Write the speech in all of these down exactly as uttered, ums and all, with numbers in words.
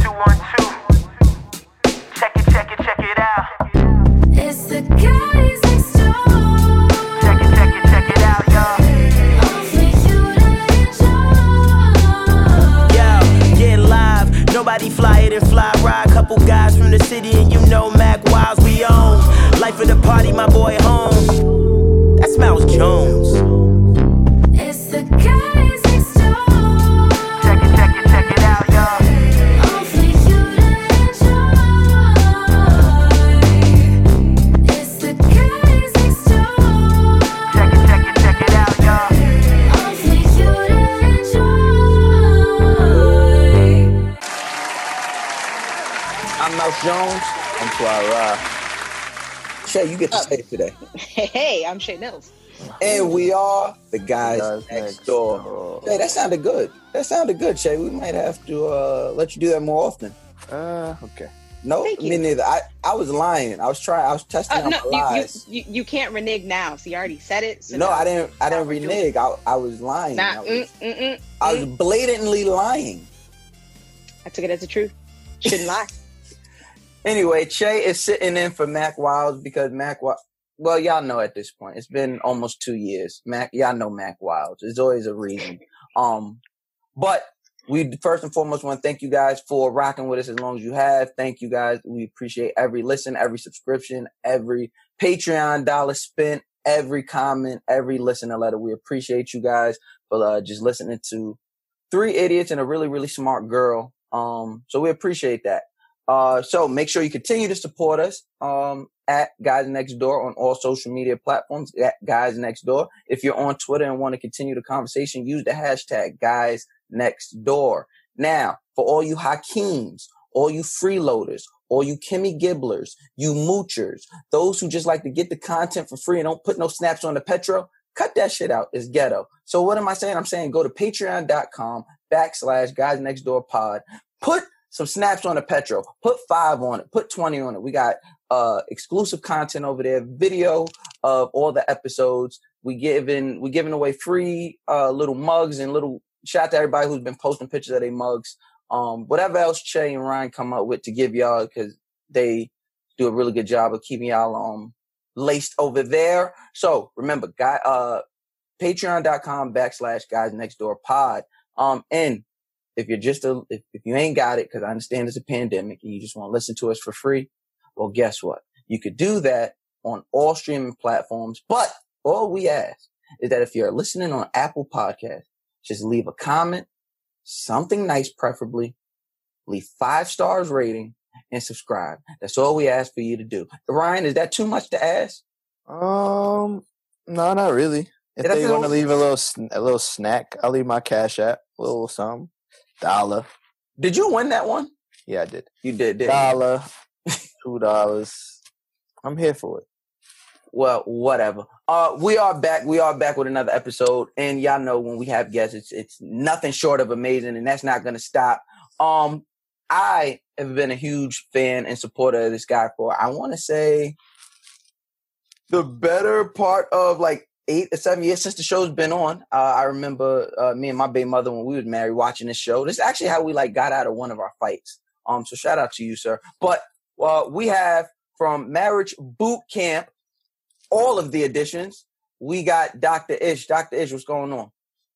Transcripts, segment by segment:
two one two, check it, check it, check it out. It's the guys next door. Check it, check it, check it out, y'all. Hopefully you enjoy. Yo, get live. Nobody fly it and fly ride. Couple guys from the city and you know Mack Wilds we own. Life of the party, my boy home. That's Mouse Jones. Jones, I'm Twyra. Shay, you get to say it today. Hey, I'm Shay Mills. And we are the guys, the guys next, next door. door. Shay, that sounded good. That sounded good, Shay. We might have to uh, let you do that more often. Uh, okay. No, Thank me you. neither. I, I was lying. I was trying. I was testing uh, out no, my you, lies. You, you, you can't renege now. See, I already said it. So no, no, I didn't. I didn't renege. I, I was lying. Nah, I, was, mm, mm, mm, I was blatantly lying. I took it as the truth. Shouldn't lie. Anyway, Che is sitting in for Mack Wilds because Mack Wilds, well, y'all know at this point, it's been almost two years. Mac, y'all know Mack Wilds. There's always a reason. Um, but we first and foremost want to thank you guys for rocking with us as long as you have. Thank you guys. We appreciate every listen, every subscription, every Patreon dollar spent, every comment, every listener letter. We appreciate you guys for uh, just listening to three idiots and a really, really smart girl. Um, so we appreciate that. Uh, so make sure you continue to support us, um, at Guys Next Door on all social media platforms, at Guys Next Door. If you're on Twitter and want to continue the conversation, use the hashtag Guys Next Door. Now, for all you Hakeems, all you freeloaders, all you Kimmy Gibblers, you moochers, those who just like to get the content for free and don't put no snaps on the petro, cut that shit out. It's ghetto. So what am I saying? I'm saying go to patreon.com backslash Guys Next Door pod. Put some snaps on the petro. Put five on it. Put twenty on it. We got uh, exclusive content over there, video of all the episodes. We giving we giving away free uh, little mugs and little shout out to everybody who's been posting pictures of their mugs. Um, whatever else Che and Ryan come up with to give y'all, because they do a really good job of keeping y'all um laced over there. So remember, guy uh, patreon.com backslash guys next door pod. Um and If you're just a, if, if you ain't got it, because I understand it's a pandemic and you just want to listen to us for free, well, guess what? You could do that on all streaming platforms. But all we ask is that if you're listening on Apple Podcasts, just leave a comment, something nice, preferably, leave five stars rating and subscribe. That's all we ask for you to do. Ryan, is that too much to ask? Um, no, not really. If they want to leave a little, a little snack, I'll leave my Cash App, a little something. Dollar. Did you win that one? Yeah, I did. You did, didn't Dollar, you? two dollars. I'm here for it. Well, whatever. Uh, we are back. We are back with another episode, and y'all know when we have guests, it's it's nothing short of amazing, and that's not going to stop. Um, I have been a huge fan and supporter of this guy for I want to say the better part of like eight or seven years since the show's been on. Uh, I remember uh, me and my baby mother, when we was married, watching this show. This is actually how we like got out of one of our fights. Um, so shout out to you, sir. But uh, we have from Marriage Boot Camp, all of the editions. We got Doctor Ish. Doctor Ish, what's going on?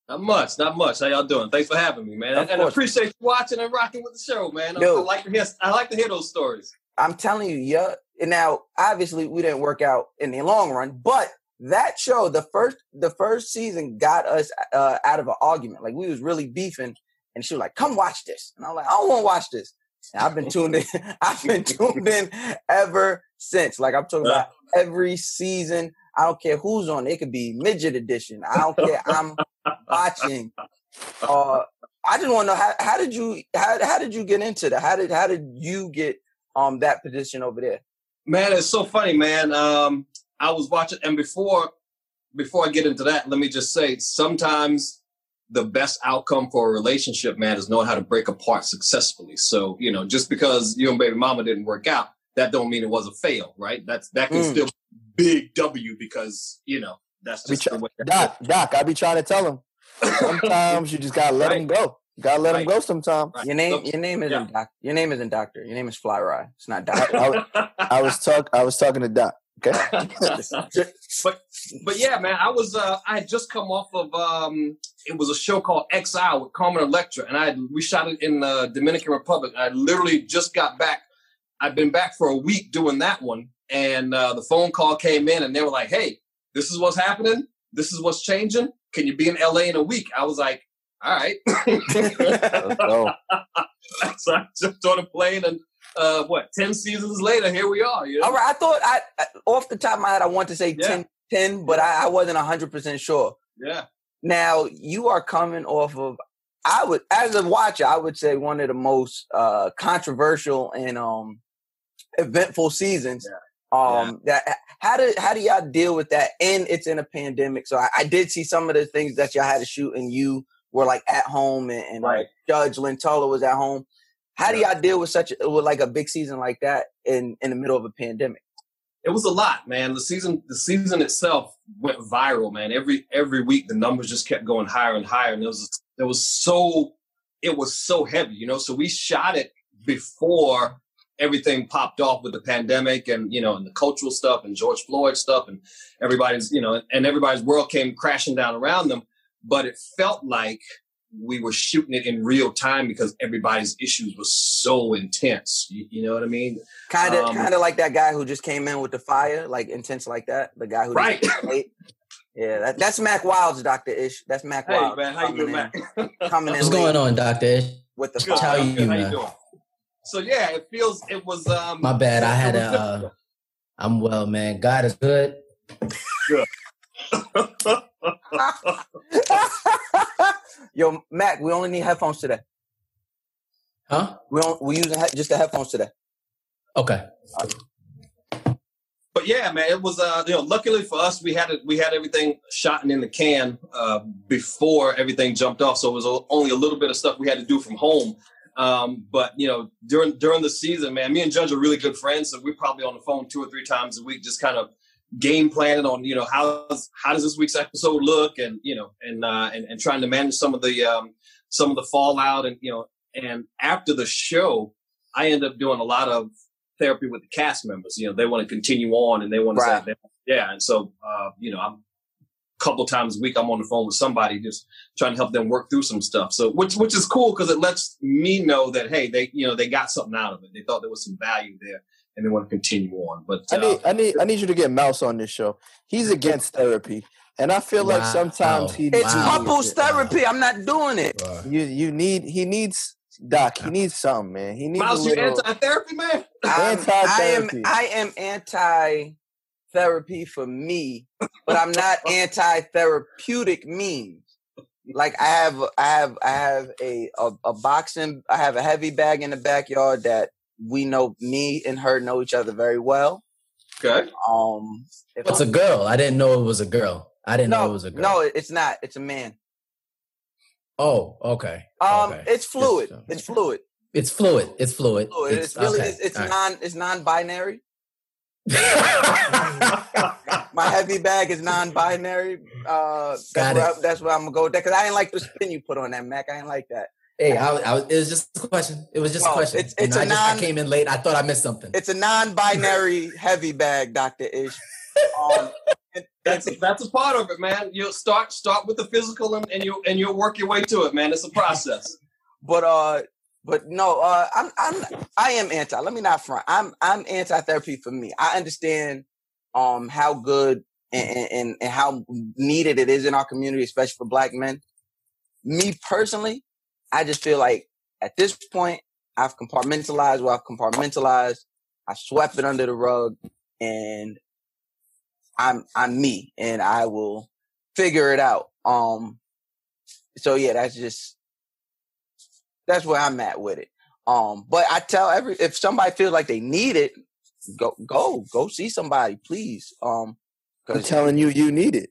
Not much, not much. How y'all doing? Thanks for having me, man. And I appreciate you watching and rocking with the show, man. I, I like to hear. I like to hear those stories. I'm telling you, yeah. And now, obviously, we didn't work out in the long run, but that show, the first, the first season, got us uh, out of an argument. Like, we was really beefing, and she was like, "Come watch this," and I'm like, "I don't want to watch this." And I've been tuned in. I've been tuned in ever since. Like, I'm talking about every season. I don't care who's on. It could be midget edition. I don't care. I'm watching. Uh, I just want to know how, how did you how how did you get into that? How did how did you get um that position over there? Man, it's so funny, man. Um, I was watching, and before before I get into that, let me just say, sometimes the best outcome for a relationship, man, is knowing how to break apart successfully. So, you know, just because you and baby mama didn't work out, that don't mean it was a fail, right? That's that can mm. still. Big W, because, you know, that's just try- the way. Doc, Doc, I be trying to tell him. Sometimes you just got to let right. him go. You got to let right. him go sometimes. Right. Your name your name isn't yeah. Doc. Your name isn't Doctor. Your name is Fly Rye. It's not Doc. I, I, was talk, I was talking to Doc. Okay? but, but yeah, man, I was, uh, I had just come off of, um, it was a show called Exile with Carmen Electra, and I had, we shot it in the Dominican Republic. I literally just got back. I've been back for a week doing that one. And uh, the phone call came in, and they were like, "Hey, this is what's happening. This is what's changing. Can you be in L A in a week?" I was like, "All right." oh, no. So I jumped on a plane, and uh, what? Ten seasons later, here we are. You know? All right. I thought I, off the top of my head, I want to say yeah. ten, ten, but I, I wasn't a hundred percent sure. Yeah. Now you are coming off of, I would, as a watcher, I would say one of the most uh, controversial and um, eventful seasons. Yeah. Um, yeah. that how do how do y'all deal with that? And it's in a pandemic, so I, I did see some of the things that y'all had to shoot, and you were like at home, and, and right. like Judge Lynn Toler was at home. How yeah. do y'all deal with such a, with like a big season like that in, in the middle of a pandemic? It was a lot, man. The season the season itself went viral, man. Every every week the numbers just kept going higher and higher, and it was it was so it was so heavy, you know. So we shot it before everything popped off with the pandemic and, you know, and the cultural stuff and George Floyd stuff and everybody's, you know, and everybody's world came crashing down around them. But it felt like we were shooting it in real time because everybody's issues were so intense. You, you know what I mean? Kind of, um, kind of like that guy who just came in with the fire, like intense like that. The guy who, right. Just yeah, that, that's Mack Wilds, Doctor Ish. That's Mack hey, Wilds. Man, how coming you doing, in, Mack? Coming What's in going on, Doctor Ish? With the fire. How you, how man? You doing? So yeah, it feels it was. Um, My bad. I had a. Uh, I'm well, man. God is good. Good. Yo, Mac, we only need headphones today. Huh? We don't, we using he- just the headphones today. Okay. Right. But yeah, man, it was. Uh, you know, luckily for us, we had it. We had everything shot and in the can uh, before everything jumped off. So it was only a little bit of stuff we had to do from home. Um, but, you know, during during the season, man, me and Judge are really good friends. So we're probably on the phone two or three times a week, just kind of game planning on, you know, how, how does this week's episode look? And, you know, and, uh, and and trying to manage some of the um, some of the fallout. And, you know, and after the show, I end up doing a lot of therapy with the cast members. You know, they want to continue on and they want to right. say, yeah. And so, uh, you know, I'm. Couple times a week, I'm on the phone with somebody, just trying to help them work through some stuff. So, which which is cool because it lets me know that hey, they you know they got something out of it. They thought there was some value there, and they want to continue on. But uh, I need I need I need you to get Mouse on this show. He's against therapy, and I feel wow. like sometimes he it's wow. couples therapy. Wow. I'm not doing it. Wow. You you need he needs Doc. He needs something, man. He needs Mouse. You anti-therapy, man. Anti-therapy. I am I am anti. Therapy for me, but I'm not anti-therapeutic means. Like I have, I have, I have a, a a boxing. I have a heavy bag in the backyard that we know. Me and her know each other very well. Okay. Um, it's I'm, a girl. I didn't know it was a girl. I didn't no, know it was a girl. No, it's not. It's a man. Oh, okay. Um, okay. It's fluid. It's, it's fluid. It's fluid. It's fluid. It's fluid. It's, it's really. Okay. It's, it's non. Right. It's non-binary. My heavy bag is non-binary. Uh, that's, where I, that's where I'm gonna go with that, because I didn't like the spin you put on that, Mac. I didn't like that. Hey, I, I was, it was just a question. It was just well, a question. It's, it's you know, a I, just, non, I came in late. I thought I missed something. It's a non-binary heavy bag, Doctor Ish. Um, that's a, that's a part of it, man. You'll start start with the physical, and, and you and you'll work your way to it, man. It's a process. But uh, but no, uh, I'm I'm I am anti. Let me not front. I'm I'm anti-therapy for me. I understand. Um, how good and, and, and how needed it is in our community, especially for Black men. Me personally, I just feel like at this point, I've compartmentalized what I've compartmentalized. I've swept it under the rug, and I'm I'm me, and I will figure it out. Um, so yeah, that's just that's where I'm at with it. Um, but I tell every if somebody feels like they need it. Go, go, go see somebody, please. Um, I'm telling you, you need it.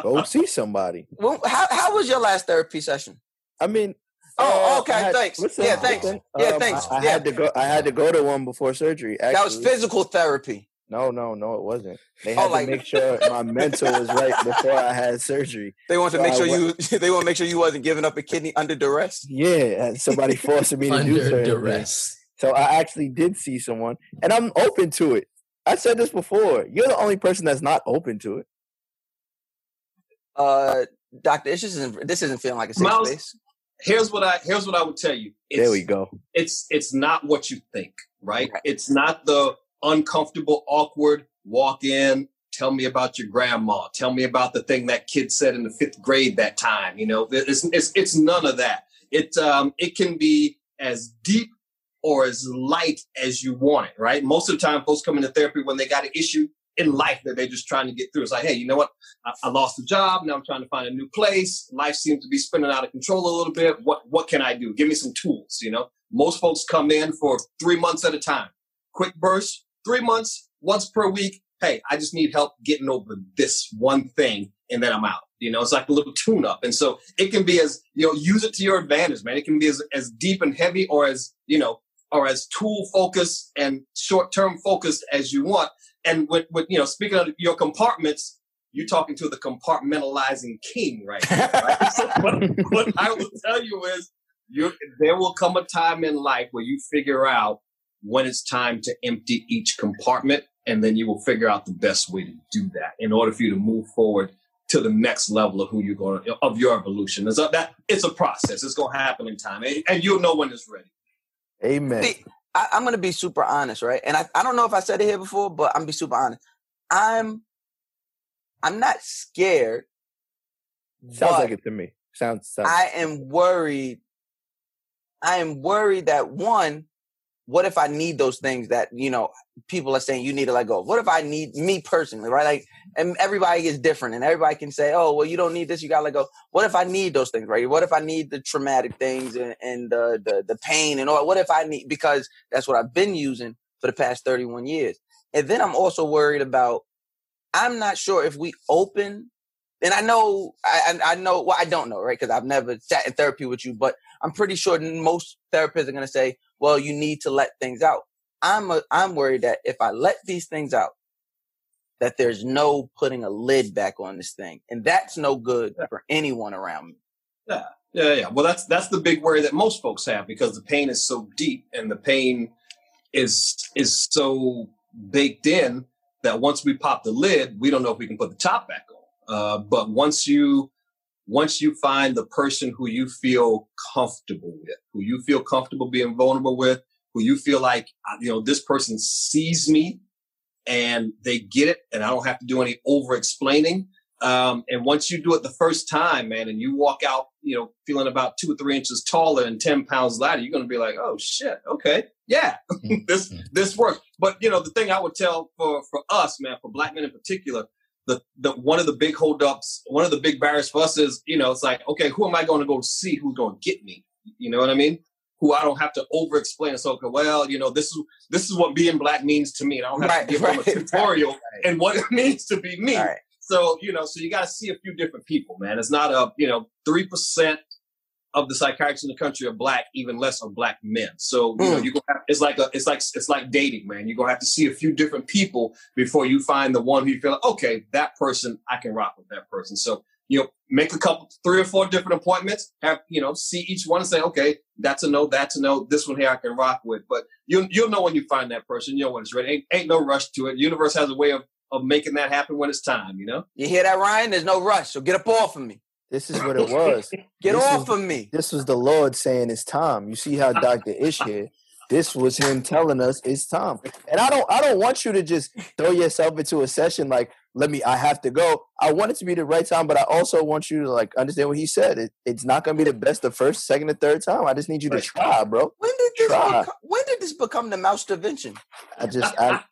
Go see somebody. Well, how how was your last therapy session? I mean, oh, uh, okay, had, thanks. Listen, yeah, thanks. Listen, yeah, um, thanks. I, I yeah. had to go. I had to go to one before surgery. Actually. That was physical therapy. No, no, no, it wasn't. They had oh, like, to make sure my mental was right before I had surgery. They want to so make sure I you. They want to make sure you wasn't giving up a kidney under duress. Yeah, somebody forcing me to do surgery. Under duress. So I actually did see someone, and I'm open to it. I said this before. You're the only person that's not open to it. Uh, Doctor Ish, this isn't, this isn't feeling like a safe Miles, space. Here's what I here's what I would tell you. It's, there we go. It's it's not what you think, right? Okay. It's not the uncomfortable, awkward walk in. Tell me about your grandma. Tell me about the thing that kid said in the fifth grade that time. You know, it's it's, it's none of that. It um it can be as deep or as light as you want it, right? Most of the time, folks come into therapy when they got an issue in life that they're just trying to get through. It's like, hey, you know what? I, I lost a job. Now I'm trying to find a new place. Life seems to be spinning out of control a little bit. What what can I do? Give me some tools, you know? Most folks come in for three months at a time. Quick burst, three months, once per week. Hey, I just need help getting over this one thing, and then I'm out. You know, it's like a little tune-up. And so it can be as, you know, use it to your advantage, man. It can be as, as deep and heavy or as, you know, or as tool-focused and short-term focused as you want. And with, with, you know, speaking of your compartments, you're talking to the compartmentalizing king right now, right? So what, what I will tell you is you there will come a time in life where you figure out when it's time to empty each compartment, and then you will figure out the best way to do that in order for you to move forward to the next level of who you're going to, of your evolution. It's a, that, it's a process. It's going to happen in time, and, and you'll know when it's ready. Amen. See, I, I'm going to be super honest, right? And I, I don't know if I said it here before, but I'm going to be super honest. I'm I'm not scared. Sounds like it to me. Sounds, sounds. I am worried. I am worried that, one, what if I need those things that, you know, people are saying you need to let go of? What if I need me personally, right? Like, and everybody is different, and everybody can say, oh, well, you don't need this. You got to let go. What if I need those things, right? What if I need the traumatic things and, and the, the, the pain and all? What if I need, because that's what I've been using for the past thirty-one years. And then I'm also worried about, I'm not sure if we open, and I know, I, I know, well, I don't know, right? Because I've never sat in therapy with you, but I'm pretty sure most therapists are going to say, well, you need to let things out. I'm a, I'm worried that if I let these things out, that there's no putting a lid back on this thing. And that's no good yeah. for anyone around me. Yeah, yeah, yeah. Well, that's that's the big worry that most folks have, because the pain is so deep and the pain is is so baked in that once we pop the lid, we don't know if we can put the top back on. Uh, but once you Once you find the person who you feel comfortable with, who you feel comfortable being vulnerable with, who you feel like, you know, this person sees me and they get it and I don't have to do any over explaining. Um, and once you do it the first time, man, and you walk out, you know, feeling about two or three inches taller and ten pounds lighter, you're going to be like, oh, shit. OK, yeah, this this works. But, you know, the thing I would tell for, for us, man, for Black men in particular, The, the one of the big holdups, one of the big barriers for us is, you know, it's like, okay, who am I going to go see? Who's going to get me? You know what I mean? Who I don't have to over explain. So, okay, well, you know, this is this is what being Black means to me. And I don't have right, to give right, them a tutorial right, right. and what it means to be me. Right. So, you know, so you got to see a few different people, man. It's not a, you know, three percent of the psychiatrists in the country are black, even less are black men. So, you mm. know, you gonna have, it's like a, it's like it's like dating, man. You're gonna have to see a few different people before you find the one who you feel like, okay, that person, I can rock with that person. So, you know, make a couple, three or four different appointments, have, you know, see each one and say, okay, that's a no, that's a no, this one here I can rock with. But you'll, you'll know when you find that person, you know when it's ready. Ain't, ain't no rush to it. The universe has a way of, of making that happen when it's time, you know? You hear that, Ryan? There's no rush, so get up off of me. This is what it was. Get this off was, of me. This was the Lord saying it's time. You see how Doctor Ish here, this was him telling us it's time. And I don't I don't want you to just throw yourself into a session like, let me, I have to go. I want it to be the right time, but I also want you to like understand what he said. It, it's not going to be the best the first, second, or third time. I just need you to try, bro. When did this, beca- when did this become the mouse dimension? I just, I,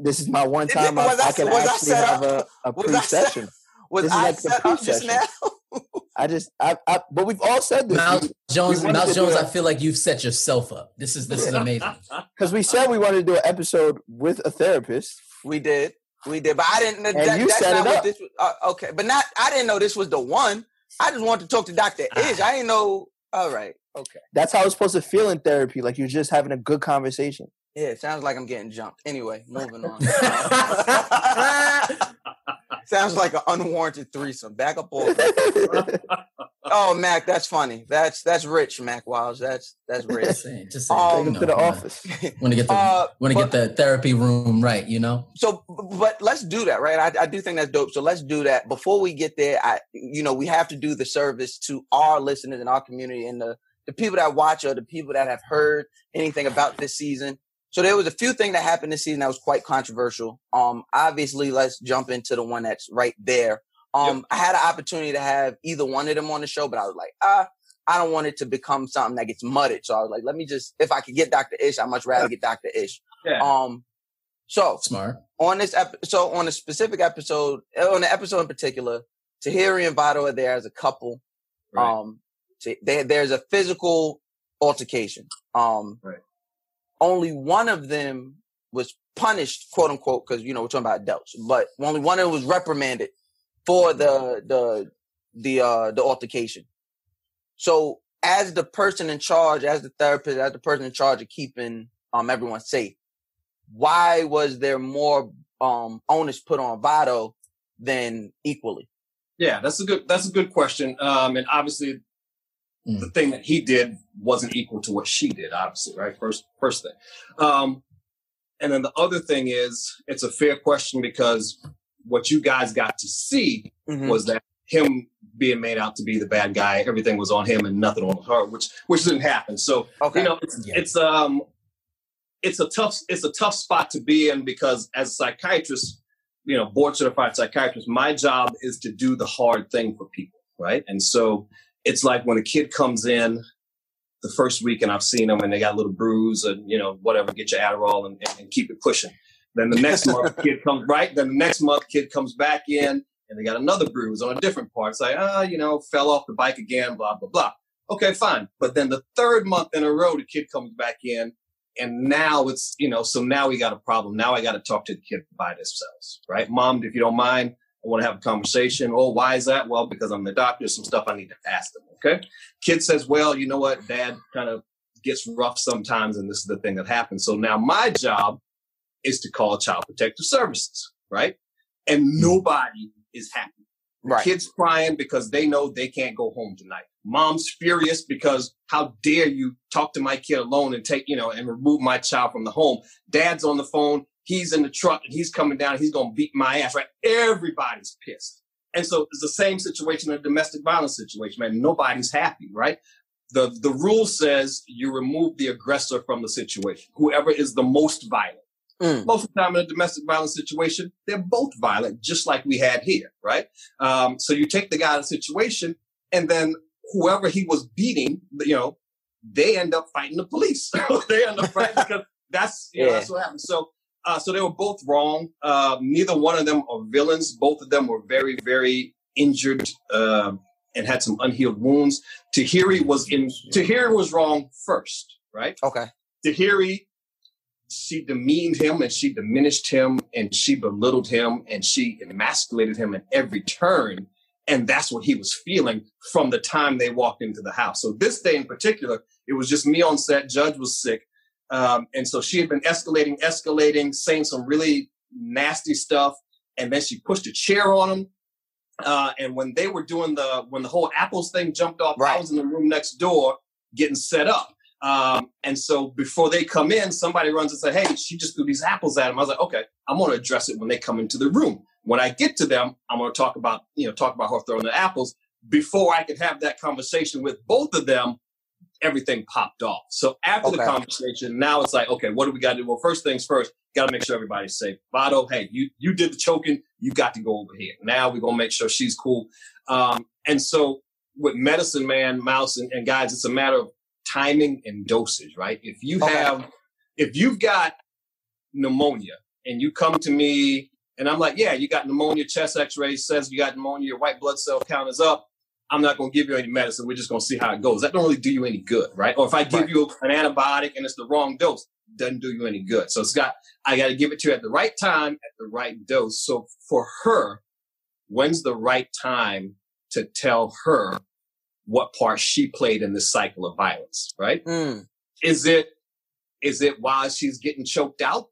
this is my one time I, I can I, actually I have a, a pre-session. Was this I set up just now? I just, I, I, but we've all said this. Mouse Jones, Mouse Jones. I feel like you've set yourself up. This is, this is amazing. Because we said we wanted to do an episode with a therapist. We did, we did. But I didn't. And that, you that's set not it what up. This was, uh, okay, but not. I didn't know this was the one. I just wanted to talk to Doctor Ish. I didn't know. All right. Okay. That's how it's supposed to feel in therapy. Like you're just having a good conversation. Yeah. It sounds like I'm getting jumped. Anyway, moving on. Sounds like an unwarranted threesome. Back up all. Oh, Mac, that's funny. That's that's rich, Mac Wilds. That's that's rich. Just saying, just saying. Um, Take him to the office. Want to get the uh, want to get the therapy room right, you know. So, but let's do that, right? I, I do think that's dope. So let's do that before we get there. I, you know, we have to do the service to our listeners and our community and the the people that watch or the people that have heard anything about this season. So there was a few things that happened this season that was quite controversial. Um, obviously, let's jump into the one that's right there. Um, yep. I had an opportunity to have either one of them on the show, but I was like, ah, I don't want it to become something that gets mudded. So I was like, let me just, if I could get Doctor Ish, I'd much rather get Doctor Ish. Yeah. Um, so smart. On this episode, so on a specific episode, on the episode in particular, Tahiri and Vado are there as a couple. Right. Um, they, there's a physical altercation. Um, right. Only one of them was punished, quote unquote, because, you know, we're talking about adults, but only one of them was reprimanded for the, the, the, uh, the altercation. So as the person in charge, as the therapist, as the person in charge of keeping, um, everyone safe, why was there more, um, onus put on Vado than equally? Yeah, that's a good, that's a good question. Um, and obviously, the thing that he did wasn't equal to what she did, obviously, right? First, first thing. Um, and then the other thing is, it's a fair question because what you guys got to see mm-hmm. was that him being made out to be the bad guy, everything was on him and nothing on her, which which didn't happen. So, okay. you know, it's, yeah. it's um, it's a tough it's a tough spot to be in because as a psychiatrist, you know, board certified psychiatrist, my job is to do the hard thing for people, right? And so. It's like when a kid comes in the first week and I've seen them and they got a little bruise and, you know, whatever, get your Adderall and, and, and keep it pushing. Then the next month kid comes, right? Then the next month kid comes back in and they got another bruise on a different part. It's like, ah, oh, you know, fell off the bike again, blah, blah, blah. Okay, fine. But then the third month in a row, the kid comes back in and now it's, you know, so now we got a problem. Now I got to talk to the kid by themselves, right? Mom, if you don't mind. I want to have a conversation. Oh, why is that? Well, because I'm the doctor. Some stuff I need to ask them. Okay. Kid says, well, you know what? Dad kind of gets rough sometimes. And this is the thing that happens. So now my job is to call Child Protective Services. Right. And nobody is happy. Right. Kids crying because they know they can't go home tonight. Mom's furious because how dare you talk to my kid alone and take, you know, and remove my child from the home. Dad's on the phone. He's in the truck and he's coming down. And he's going to beat my ass, right? Everybody's pissed. And so it's the same situation, a domestic violence situation, man. Nobody's happy, right? The the rule says you remove the aggressor from the situation, whoever is the most violent. Mm. Most of the time in a domestic violence situation, they're both violent, just like we had here, right? Um, so you take the guy out of the situation and then whoever he was beating, you know, they end up fighting the police. They end up fighting because that's, you know, yeah. that's what happens. So, Uh, so they were both wrong. Uh, neither one of them are villains. Both of them were very, very injured uh, and had some unhealed wounds. Tahiri was in. Tahiri was wrong first, right? Okay. Tahiri, she demeaned him and she diminished him and she belittled him and she emasculated him at every turn. And that's what he was feeling from the time they walked into the house. So this day in particular, it was just me on set. Judge was sick. Um, and so she had been escalating, escalating, saying some really nasty stuff. And then she pushed a chair on him. Uh, and when they were doing the, when the whole apples thing jumped off, right. I was in the room next door getting set up. Um, and so before they come in, somebody runs and says, hey, she just threw these apples at him. I was like, okay, I'm going to address it when they come into the room. When I get to them, I'm going to talk about, you know, talk about her throwing the apples. Before I could have that conversation with both of them, everything popped off. So after okay. the conversation, now it's like, okay, what do we got to do? Well, first things first, got to make sure everybody's safe. Vado, hey, you, you did the choking. You got to go over here. Now we're going to make sure she's cool. Um, and so with medicine, man, Mouse, and, and guys, it's a matter of timing and dosage, right? If you okay. have, if you've got pneumonia and you come to me and I'm like, yeah, you got pneumonia, chest x-ray says you got pneumonia, your white blood cell count is up. I'm not going to give you any medicine. We're just going to see how it goes. That don't really do you any good, right? Or if I give right. you an antibiotic and it's the wrong dose, doesn't do you any good. So it's got, I got to give it to you at the right time, at the right dose. So for her, when's the right time to tell her what part she played in this cycle of violence, right? Mm. Is it, is it while she's getting choked out?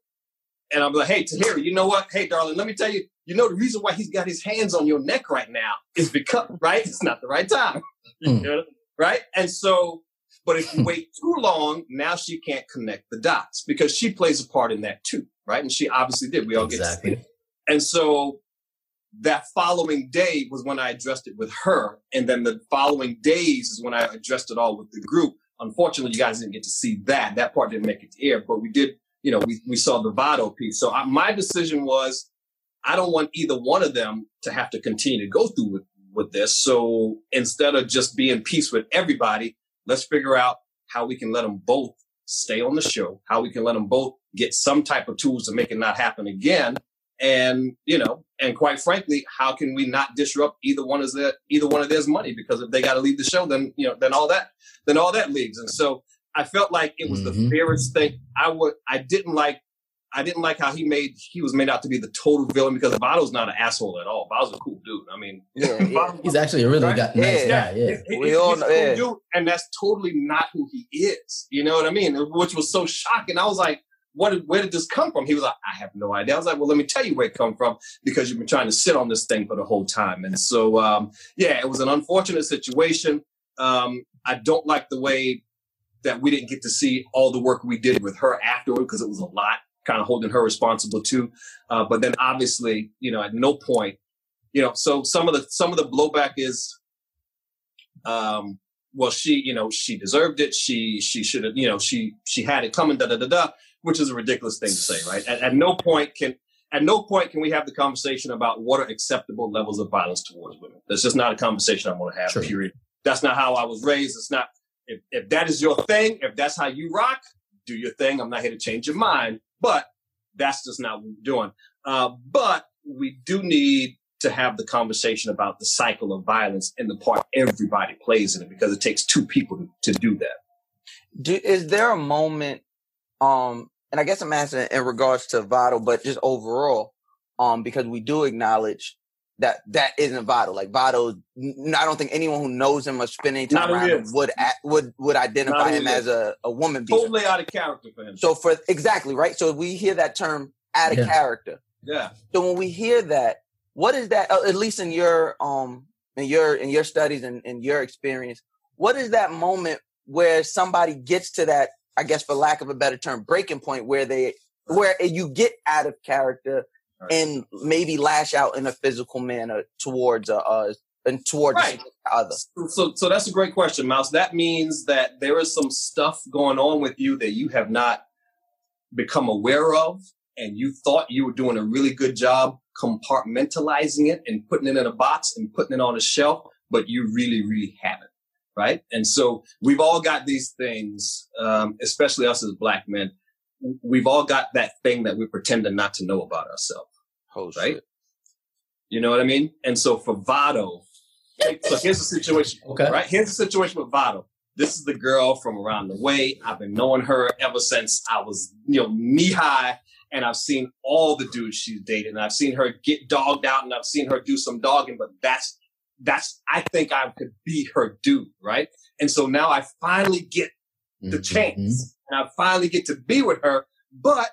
And I'm like, hey, Tahiri, you know what? Hey, darling, let me tell you, you know, the reason why he's got his hands on your neck right now is because, right? It's not the right time, mm. you know, right? And so, but if you wait too long, now she can't connect the dots because she plays a part in that too, right? And she obviously did. We all exactly. get to see it. And so that following day was when I addressed it with her. And then the following days is when I addressed it all with the group. Unfortunately, you guys didn't get to see that. That part didn't make it to air, but we did. You know, we, we saw the Vado piece. So I, my decision was, I don't want either one of them to have to continue to go through with, with this. So instead of just being peace with everybody, let's figure out how we can let them both stay on the show, how we can let them both get some type of tools to make it not happen again. And, you know, and quite frankly, how can we not disrupt either one of their, either one of their money? Because if they got to leave the show, then, you know, then all that, then all that leaves. And so I felt like it was mm-hmm. the fairest thing. I would. I didn't like. I didn't like how he made. He was made out to be the total villain because Vado's not an asshole at all. Vado's a cool dude. I mean, yeah, yeah. he's actually a really right? got, nice yeah. guy. Yeah, he, we he, all he's know, a cool yeah. dude, and that's totally not who he is. You know what I mean? Which was so shocking. I was like, "What? Did, where did this come from?" He was like, "I have no idea." I was like, "Well, let me tell you where it come from because you've been trying to sit on this thing for the whole time." And so, um, yeah, it was an unfortunate situation. Um, I don't like the way. That we didn't get to see all the work we did with her afterward because it was a lot, kind of holding her responsible too. Uh, but then obviously, you know, at no point, you know, so some of the some of the blowback is, um, well, she, you know, she deserved it. She she should have, you know, she she had it coming. Da da da da, which is a ridiculous thing to say, right? At, at no point can at no point can we have the conversation about what are acceptable levels of violence towards women. That's just not a conversation I want to have. True. Period. That's not how I was raised. It's not. If, if that is your thing, if that's how you rock, do your thing. I'm not here to change your mind, but that's just not what we're doing. Uh, but we do need to have the conversation about the cycle of violence and the part everybody plays in it because it takes two people to, to do that. Do, is there a moment, um, and I guess I'm asking in regards to Vado, but just overall, um, because we do acknowledge that that isn't Vado. Like Vado, I don't think anyone who knows him or spend any time around him would would would identify him as a, a woman beater. Totally out of character for him. So for exactly right. So we hear that term out of yeah. character. Yeah. So when we hear that, what is that? At least in your um in your in your studies and in your experience, what is that moment where somebody gets to that? I guess for lack of a better term, breaking point where they where you get out of character. Right. And maybe lash out in a physical manner towards uh, uh and towards right. other. So, so that's a great question, Mouse. That means that there is some stuff going on with you that you have not become aware of, and you thought you were doing a really good job compartmentalizing it and putting it in a box and putting it on a shelf, but you really, really haven't, right? And so we've all got these things, um, especially us as Black men. We've all got that thing that we're pretending not to know about ourselves, oh, right? Shit. You know what I mean? And so for Vado, so here's the situation, okay. right? Here's the situation with Vado. This is the girl from around the way. I've been knowing her ever since I was, you know, knee high, and I've seen all the dudes she's dated, and I've seen her get dogged out, and I've seen her do some dogging, but that's that's, I think I could be her dude, right? And so now I finally get the mm-hmm. chance and I finally get to be with her. But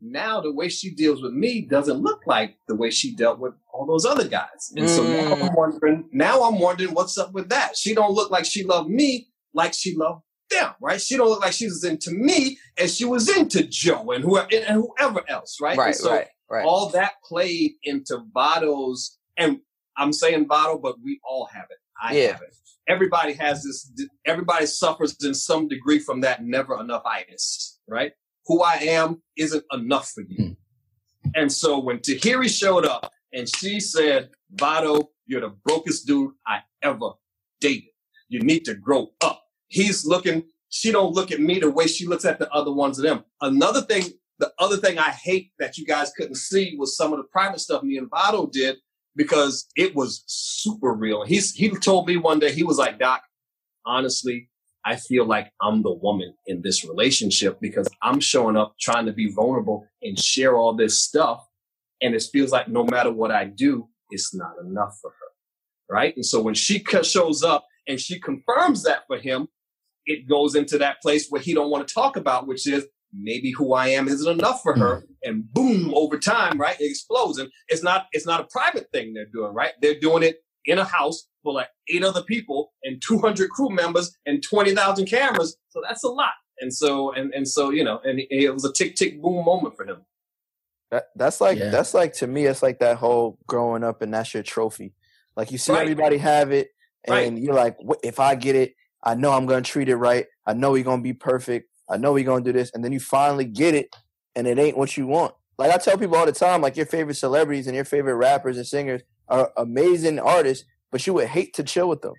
now the way she deals with me doesn't look like the way she dealt with all those other guys. And mm. so now I'm wondering, now I'm wondering what's up with that. She don't look like she loved me like she loved them, right? She don't look like she was into me as she was into Joe and whoever, and whoever else, right? Right, and so right, right. all that played into Vado's, and I'm saying Vado, but we all have it. I yeah. have it. Everybody has this, everybody suffers in some degree from that never enough-itis, right? Who I am isn't enough for you. Mm. And so when Tahiri showed up and she said, Vado, you're the brokest dude I ever dated. You need to grow up. He's looking, she don't look at me the way she looks at the other ones of them. Another thing, the other thing I hate that you guys couldn't see was some of the private stuff me and Vado did because it was super real. He's, he told me one day, he was like, Doc, honestly, I feel like I'm the woman in this relationship because I'm showing up trying to be vulnerable and share all this stuff. And it feels like no matter what I do, it's not enough for her. Right. And so when she shows up and she confirms that for him, it goes into that place where he don't want to talk about, which is maybe who I am isn't enough for her. And boom, over time, right, it explodes. And it's not, it's not a private thing they're doing, right? They're doing it in a house for like eight other people and two hundred crew members and twenty thousand cameras. So that's a lot. And so, and, and so, you know, and it was a tick, tick, boom moment for him. That, that's like, yeah. that's like, to me, it's like that whole growing up and that's your trophy. Like you see right. everybody have it and right. you're like, what, if I get it, I know I'm going to treat it right. I know we're going to be perfect. I know we're going to do this. And then you finally get it and it ain't what you want. Like I tell people all the time, like your favorite celebrities and your favorite rappers and singers are amazing artists, but you would hate to chill with them.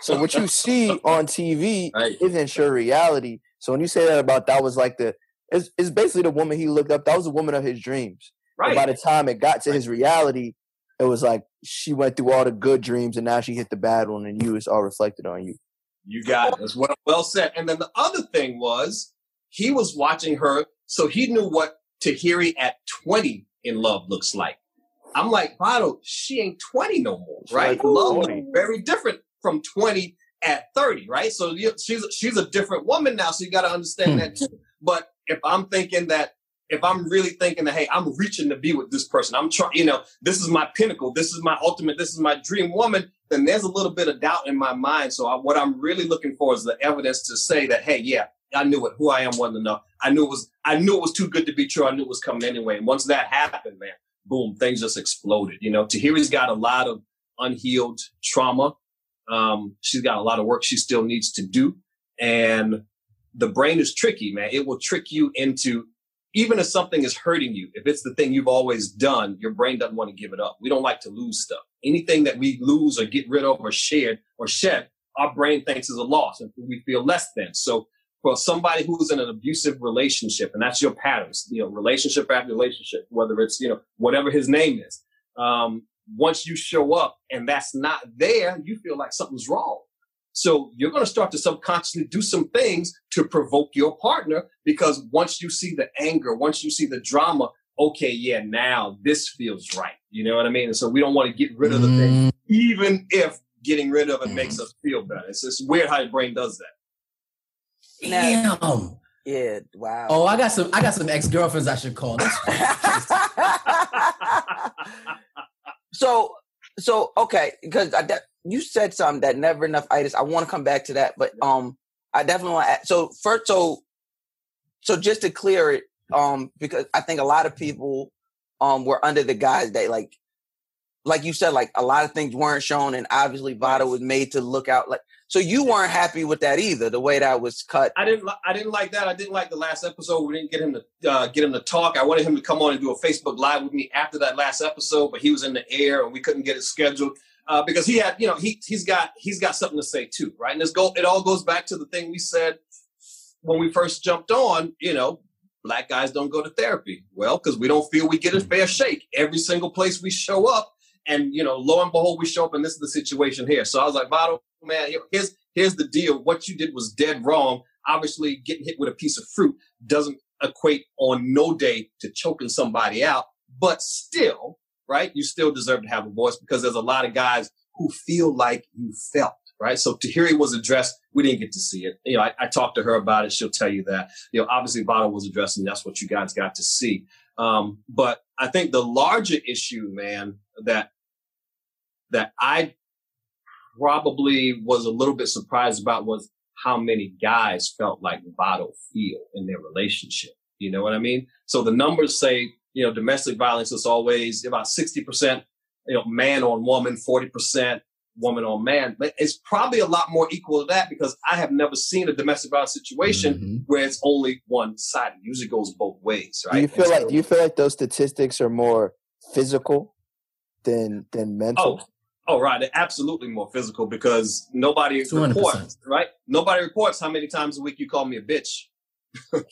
So what you see on T V right. isn't your reality. So when you say that about that was like the, it's, it's basically the woman he looked up. That was the woman of his dreams. Right. And by the time it got to right. his reality, it was like she went through all the good dreams and now she hit the bad one and you, it's all reflected on you. You got it. That's well, well said. And then the other thing was he was watching her. So he knew what Tahiri at twenty in love looks like. I'm like, Vado, she ain't twenty no more, right? Like, love is very different from twenty at thirty, right? So she's she's a different woman now, so you got to understand hmm. that too. But if I'm thinking that, if I'm really thinking that, hey, I'm reaching to be with this person, I'm trying, you know, this is my pinnacle, this is my ultimate, this is my dream woman, then there's a little bit of doubt in my mind. So I, what I'm really looking for is the evidence to say that, hey, yeah, I knew it. Who I am wasn't enough. I knew it was. I knew it was too good to be true. I knew it was coming anyway. And once that happened, man, boom, things just exploded. You know, Tahiri's got a lot of unhealed trauma. Um, she's got a lot of work she still needs to do. And the brain is tricky, man. It will trick you into, even if something is hurting you, if it's the thing you've always done, your brain doesn't want to give it up. We don't like to lose stuff. Anything that we lose or get rid of or shared or shed, our brain thinks is a loss and we feel less than. So for somebody who's in an abusive relationship, and that's your patterns, you know, relationship after relationship, whether it's, you know, whatever his name is, um, once you show up and that's not there, you feel like something's wrong. So you're going to start to subconsciously do some things to provoke your partner, because once you see the anger, once you see the drama, okay, yeah, now this feels right. You know what I mean? And so we don't want to get rid of the thing, even if getting rid of it makes us feel better. It's just weird how your brain does that. Damn. Damn. Yeah. Wow. Oh, I got some. I got some ex-girlfriends I should call. so, so okay, because de- you said something that never enough itis. I want to come back to that, but um, I definitely want to. Add, so first, so, so just to clear it, um, because I think a lot of people, um, were under the guise that like, like you said, like a lot of things weren't shown, and obviously Vado was made to look out like. So you weren't happy with that either, the way that was cut. I didn't. I didn't like that. I didn't like the last episode. We didn't get him to uh, get him to talk. I wanted him to come on and do a Facebook Live with me after that last episode, but he was in the air and we couldn't get it scheduled uh, because he had, you know, he he's got he's got something to say too, right? And this go it all goes back to the thing we said when we first jumped on. You know, black guys don't go to therapy well because we don't feel we get a fair shake every single place we show up. And, you know, lo and behold, we show up and this is the situation here. So I was like, Vado, man, here's, here's the deal. What you did was dead wrong. Obviously, getting hit with a piece of fruit doesn't equate on no day to choking somebody out. But still, right, you still deserve to have a voice because there's a lot of guys who feel like you felt, right? So Tahiri was addressed. We didn't get to see it. You know, I, I talked to her about it. She'll tell you that. You know, obviously Vado was addressed, and that's what you guys got to see. Um, but I think the larger issue, man, that that I probably was a little bit surprised about was how many guys felt like Vado feel in their relationship. You know what I mean? So the numbers say, you know, domestic violence is always about sixty percent, you know, man on woman, forty percent woman on man. But it's probably a lot more equal to that, because I have never seen a domestic violence situation mm-hmm. where it's only one sided. Usually goes both ways, right? Do you feel like do you feel like those statistics are more physical than than mental? Oh. Oh, right. They're absolutely more physical, because nobody two hundred percent reports, right? Nobody reports how many times a week you call me a bitch,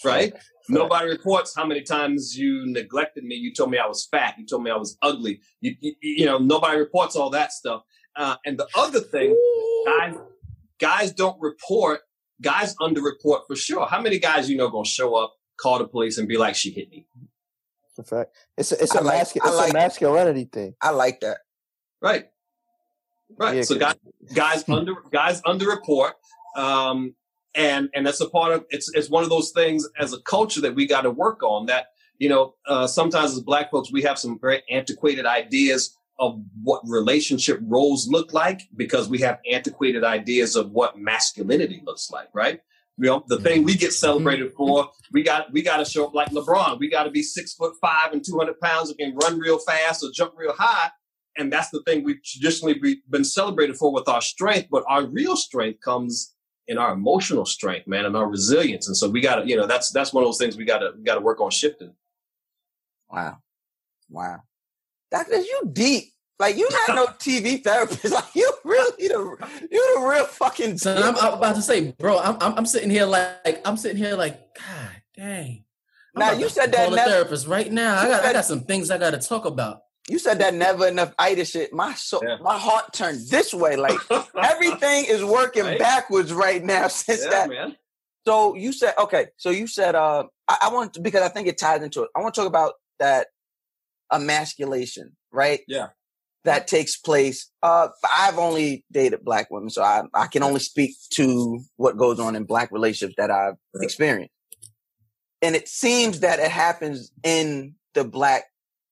right? Nobody reports how many times you neglected me. You told me I was fat. You told me I was ugly. You, you, you know, nobody reports all that stuff. Uh, and the other thing, guys, guys don't report. Guys underreport for sure. How many guys, you know, going to show up, call the police and be like, she hit me? That's a fact. It's a, it's a, like, mascu- it's like a masculinity that. thing. I like that. Right. Right. Yeah, so guys, guys under guys underreport, um, and and that's a part of it's it's one of those things as a culture that we got to work on. That you know uh, sometimes as Black folks we have some very antiquated ideas of what relationship roles look like, because we have antiquated ideas of what masculinity looks like. Right. You know, the thing we get celebrated for, we got we got to show up like LeBron. We got to be six foot five and two hundred pounds and can run real fast or jump real high. And that's the thing we've traditionally been celebrated for with our strength, but our real strength comes in our emotional strength, man, and our resilience. And so we got to, you know, that's that's one of those things we got to we got to work on shifting. Wow, wow, Doctor, you deep. Like you not no T V therapist. Like you really the you the real fucking. So I'm, I'm about to say, bro, I'm I'm, I'm sitting here like, like I'm sitting here like, God dang. I'm now you said that never, therapist right now. I got said, I got some things I got to talk about. You said that never enough Ida shit. My soul, yeah. my heart turned this way. Like everything is working right? backwards right now since yeah, that. Man. So you said, okay. So you said, uh, I, I want to, because I think it ties into it. I want to talk about that emasculation, right? Yeah. That takes place. Uh, I've only dated Black women, so I, I can only speak to what goes on in Black relationships that I've right. experienced. And it seems that it happens in the Black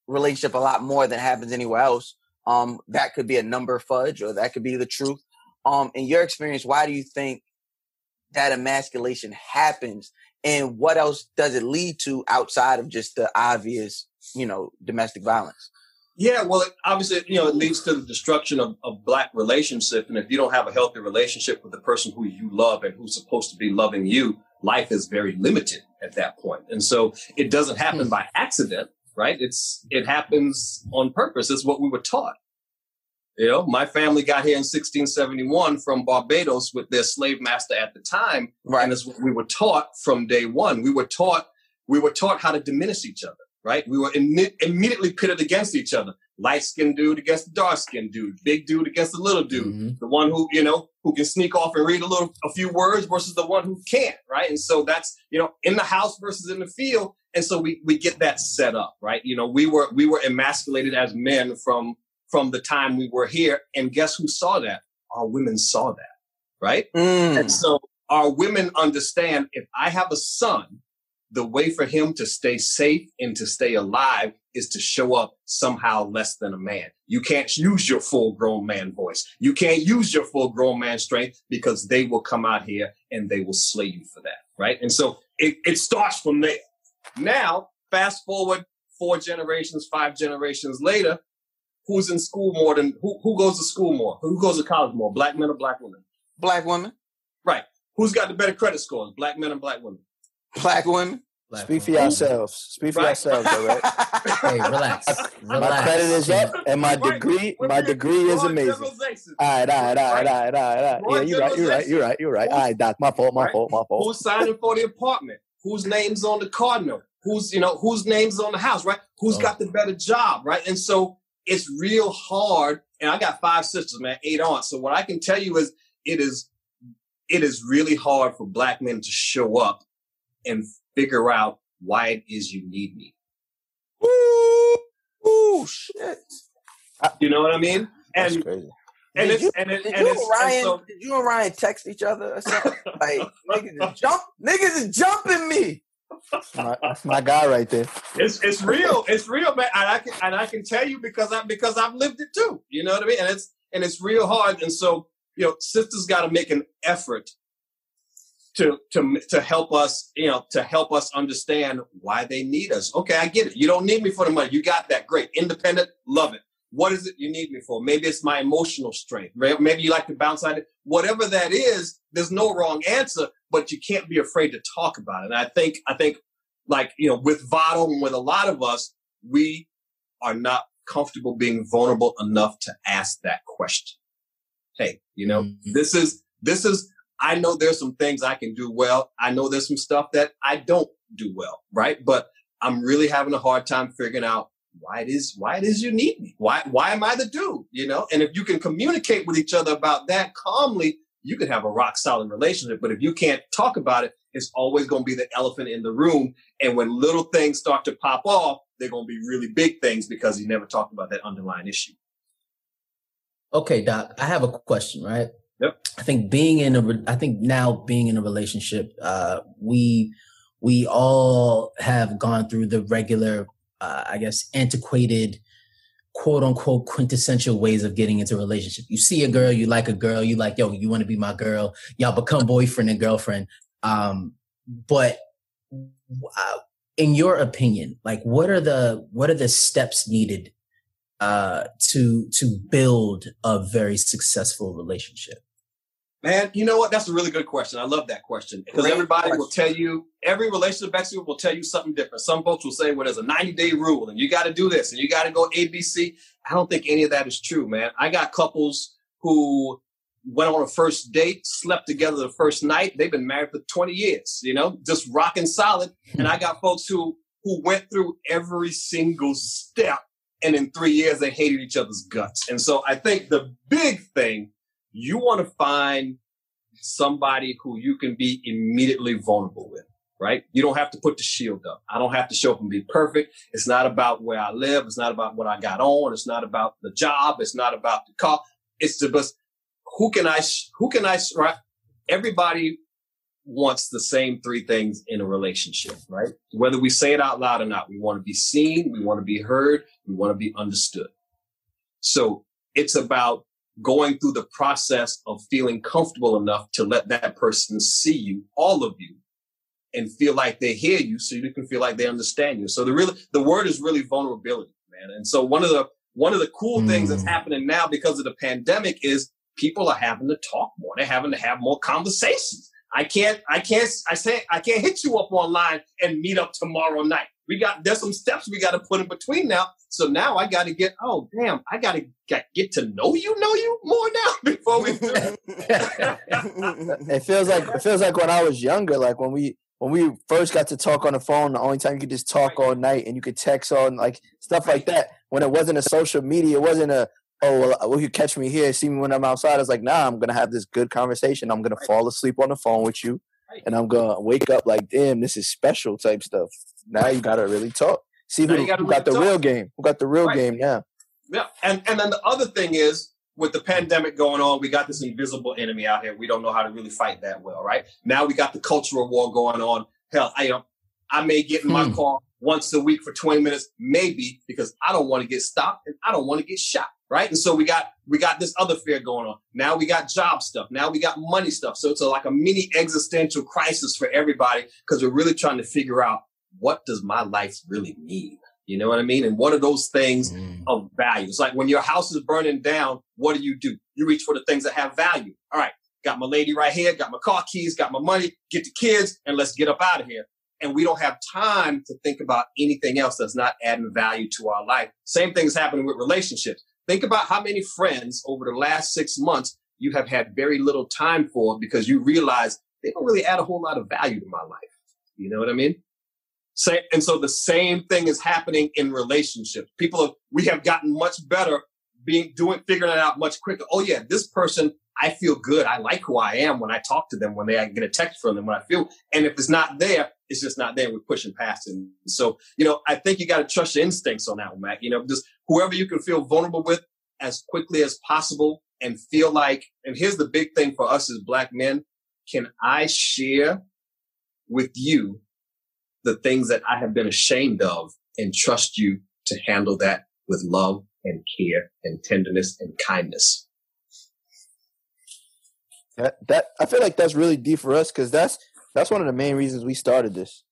relationship a lot more than happens anywhere else. Um, that could be a number fudge, or that could be the truth. Um, in your experience, why do you think that emasculation happens, and what else does it lead to outside of just the obvious, you know, domestic violence? Yeah, well, it, obviously, you know, it leads to the destruction of, of Black relationships, and if you don't have a healthy relationship with the person who you love and who's supposed to be loving you, life is very limited at that point, and so it doesn't happen by accident. Right. It's it happens on purpose. It's what we were taught. You know, my family got here in sixteen seventy-one from Barbados with their slave master at the time. Right. And it's what we were taught from day one. We were taught we were taught how to diminish each other. Right. We were im- immediately pitted against each other. Light skinned dude against the dark skinned dude. Big dude against the little dude. Mm-hmm. The one who, you know, who can sneak off and read a little a few words versus the one who can't. Right. And so that's, you know, in the house versus in the field. And so we, we get that set up, right? You know, we were we were emasculated as men from from the time we were here. And guess who saw that? Our women saw that, right? Mm. And so our women understand, if I have a son, the way for him to stay safe and to stay alive is to show up somehow less than a man. You can't use your full grown man voice. You can't use your full grown man strength, because they will come out here and they will slay you for that, right? And so it, it starts from there. Now, fast forward four generations, five generations later, who's in school more than, who, who goes to school more? Who goes to college more? Black men or Black women? Black women. Right. Who's got the better credit scores? Black men or Black women? Black women. Black Speak women. for yourselves. Speak right. for yourselves, all right? Hey, relax. relax. My credit is up, and my right. degree, We're my degree is amazing. All right, all right, all right, all right, all right. More yeah, you're right, you're right, you're right, you're right. All right, Doc, my fault, my right. fault, my fault. Who's signing for the apartment? Whose name's on the cardinal? Who's, you know, whose name's on the house, right? Who's oh. got the better job, right? And so it's real hard. And I got five sisters, man, eight aunts. So what I can tell you is it is it is really hard for Black men to show up and figure out why it is you need me. Ooh, ooh shit. You know what I mean? That's and crazy. And did, it's, you, and it, did, and you it's, Ryan, and so, did you and Ryan text each other or something? Like, niggas is jump, niggas is jumping me. That's my, that's my guy right there. It's it's real. It's real, man. And I can and I can tell you because I because I've lived it too. You know what I mean? And it's and it's real hard. And so, you know, sisters got to make an effort to to to help us, you know, to help us understand why they need us. Okay, I get it. You don't need me for the money. You got that. Great. Independent. Love it. What is it you need me for? Maybe it's my emotional strength. Right? Maybe you like to bounce out of it. Whatever that is, there's no wrong answer, but you can't be afraid to talk about it. And I think, I think like, you know, with Vado and with a lot of us, we are not comfortable being vulnerable enough to ask that question. Hey, you know, mm-hmm. this is, this is, I know there's some things I can do well. I know there's some stuff that I don't do well. Right. But I'm really having a hard time figuring out why it is, why it is you need me? Why, why am I the dude? You know, and if you can communicate with each other about that calmly, you could have a rock solid relationship. But if you can't talk about it, it's always going to be the elephant in the room. And when little things start to pop off, they're going to be really big things because you never talked about that underlying issue. Okay, Doc, I have a question, right? Yep. I think being in a, I think now being in a relationship, uh, we, we all have gone through the regular Uh, I guess, antiquated, quote unquote, quintessential ways of getting into a relationship. You see a girl, you like a girl, you like, yo, you want to be my girl. Y'all become boyfriend and girlfriend. Um, but uh, in your opinion, like, what are the what are the steps needed uh, to to build a very successful relationship? Man, you know what? That's a really good question. I love that question because everybody question. will tell you, every relationship expert will tell you something different. Some folks will say, well, there's a ninety day rule and you got to do this and you got to go A B C. I don't think any of that is true, man. I got couples who went on a first date, slept together the first night. They've been married for twenty years, you know, just rocking solid. And I got folks who, who went through every single step and in three years they hated each other's guts. And so I think the big thing, you want to find somebody who you can be immediately vulnerable with, right? You don't have to put the shield up. I don't have to show up and be perfect. It's not about where I live. It's not about what I got on. It's not about the job. It's not about the car. It's just who can I, who can I, right? Everybody wants the same three things in a relationship, right? Whether we say it out loud or not, we want to be seen. We want to be heard. We want to be understood. So it's about going through the process of feeling comfortable enough to let that person see you, all of you, and feel like they hear you so you can feel like they understand you. So the really, the word is really vulnerability, man. And so one of the, one of the cool mm. things that's happening now because of the pandemic is people are having to talk more. They're having to have more conversations. I can't, I can't, I say, I can't hit you up online and meet up tomorrow night. We got, there's some steps we got to put in between now. So now I got to get, oh, damn, I got to get, get to know you, know you more now before we do it. It feels like, it feels like when I was younger, like when we, when we first got to talk on the phone, the only time you could just talk all night and you could text on like stuff like that. When it wasn't a social media, it wasn't a, oh, well, will you catch me here? See me when I'm outside. I was like, nah, I'm going to have this good conversation. I'm going to fall asleep on the phone with you. And I'm going to wake up like, damn, this is special type stuff. Now you got to really talk. See who, who really got the talk. real game. Who got the real right. game now. Yeah. And, and then the other thing is with the pandemic going on, we got this invisible enemy out here. We don't know how to really fight that well, right? Now we got the cultural war going on. Hell, I, you know, I may get in my hmm. car once a week for twenty minutes, maybe, because I don't want to get stopped and I don't want to get shot. Right. And so we got we got this other fear going on. Now we got job stuff. Now we got money stuff. So it's a, like a mini existential crisis for everybody because we're really trying to figure out what does my life really mean? You know what I mean? And what are those things mm. of value? It's like when your house is burning down, what do you do? You reach for the things that have value. All right. Got my lady right here. Got my car keys. Got my money. Get the kids and let's get up out of here. And we don't have time to think about anything else that's not adding value to our life. Same thing's happening with relationships. Think about how many friends over the last six months you have had very little time for because you realize they don't really add a whole lot of value to my life. You know what I mean? So, and so the same thing is happening in relationships. People, have, we have gotten much better being doing figuring it out much quicker. Oh, yeah, this person, I feel good. I like who I am when I talk to them, when they, I get a text from them, when I feel. And if it's not there, it's just not there. We're pushing past it. So, you know, I think you got to trust your instincts on that one, Mac. You know, just whoever you can feel vulnerable with as quickly as possible and feel like, and here's the big thing for us as Black men, can I share with you the things that I have been ashamed of and trust you to handle that with love and care and tenderness and kindness? That, that I feel like that's really deep for us, because that's that's one of the main reasons we started this.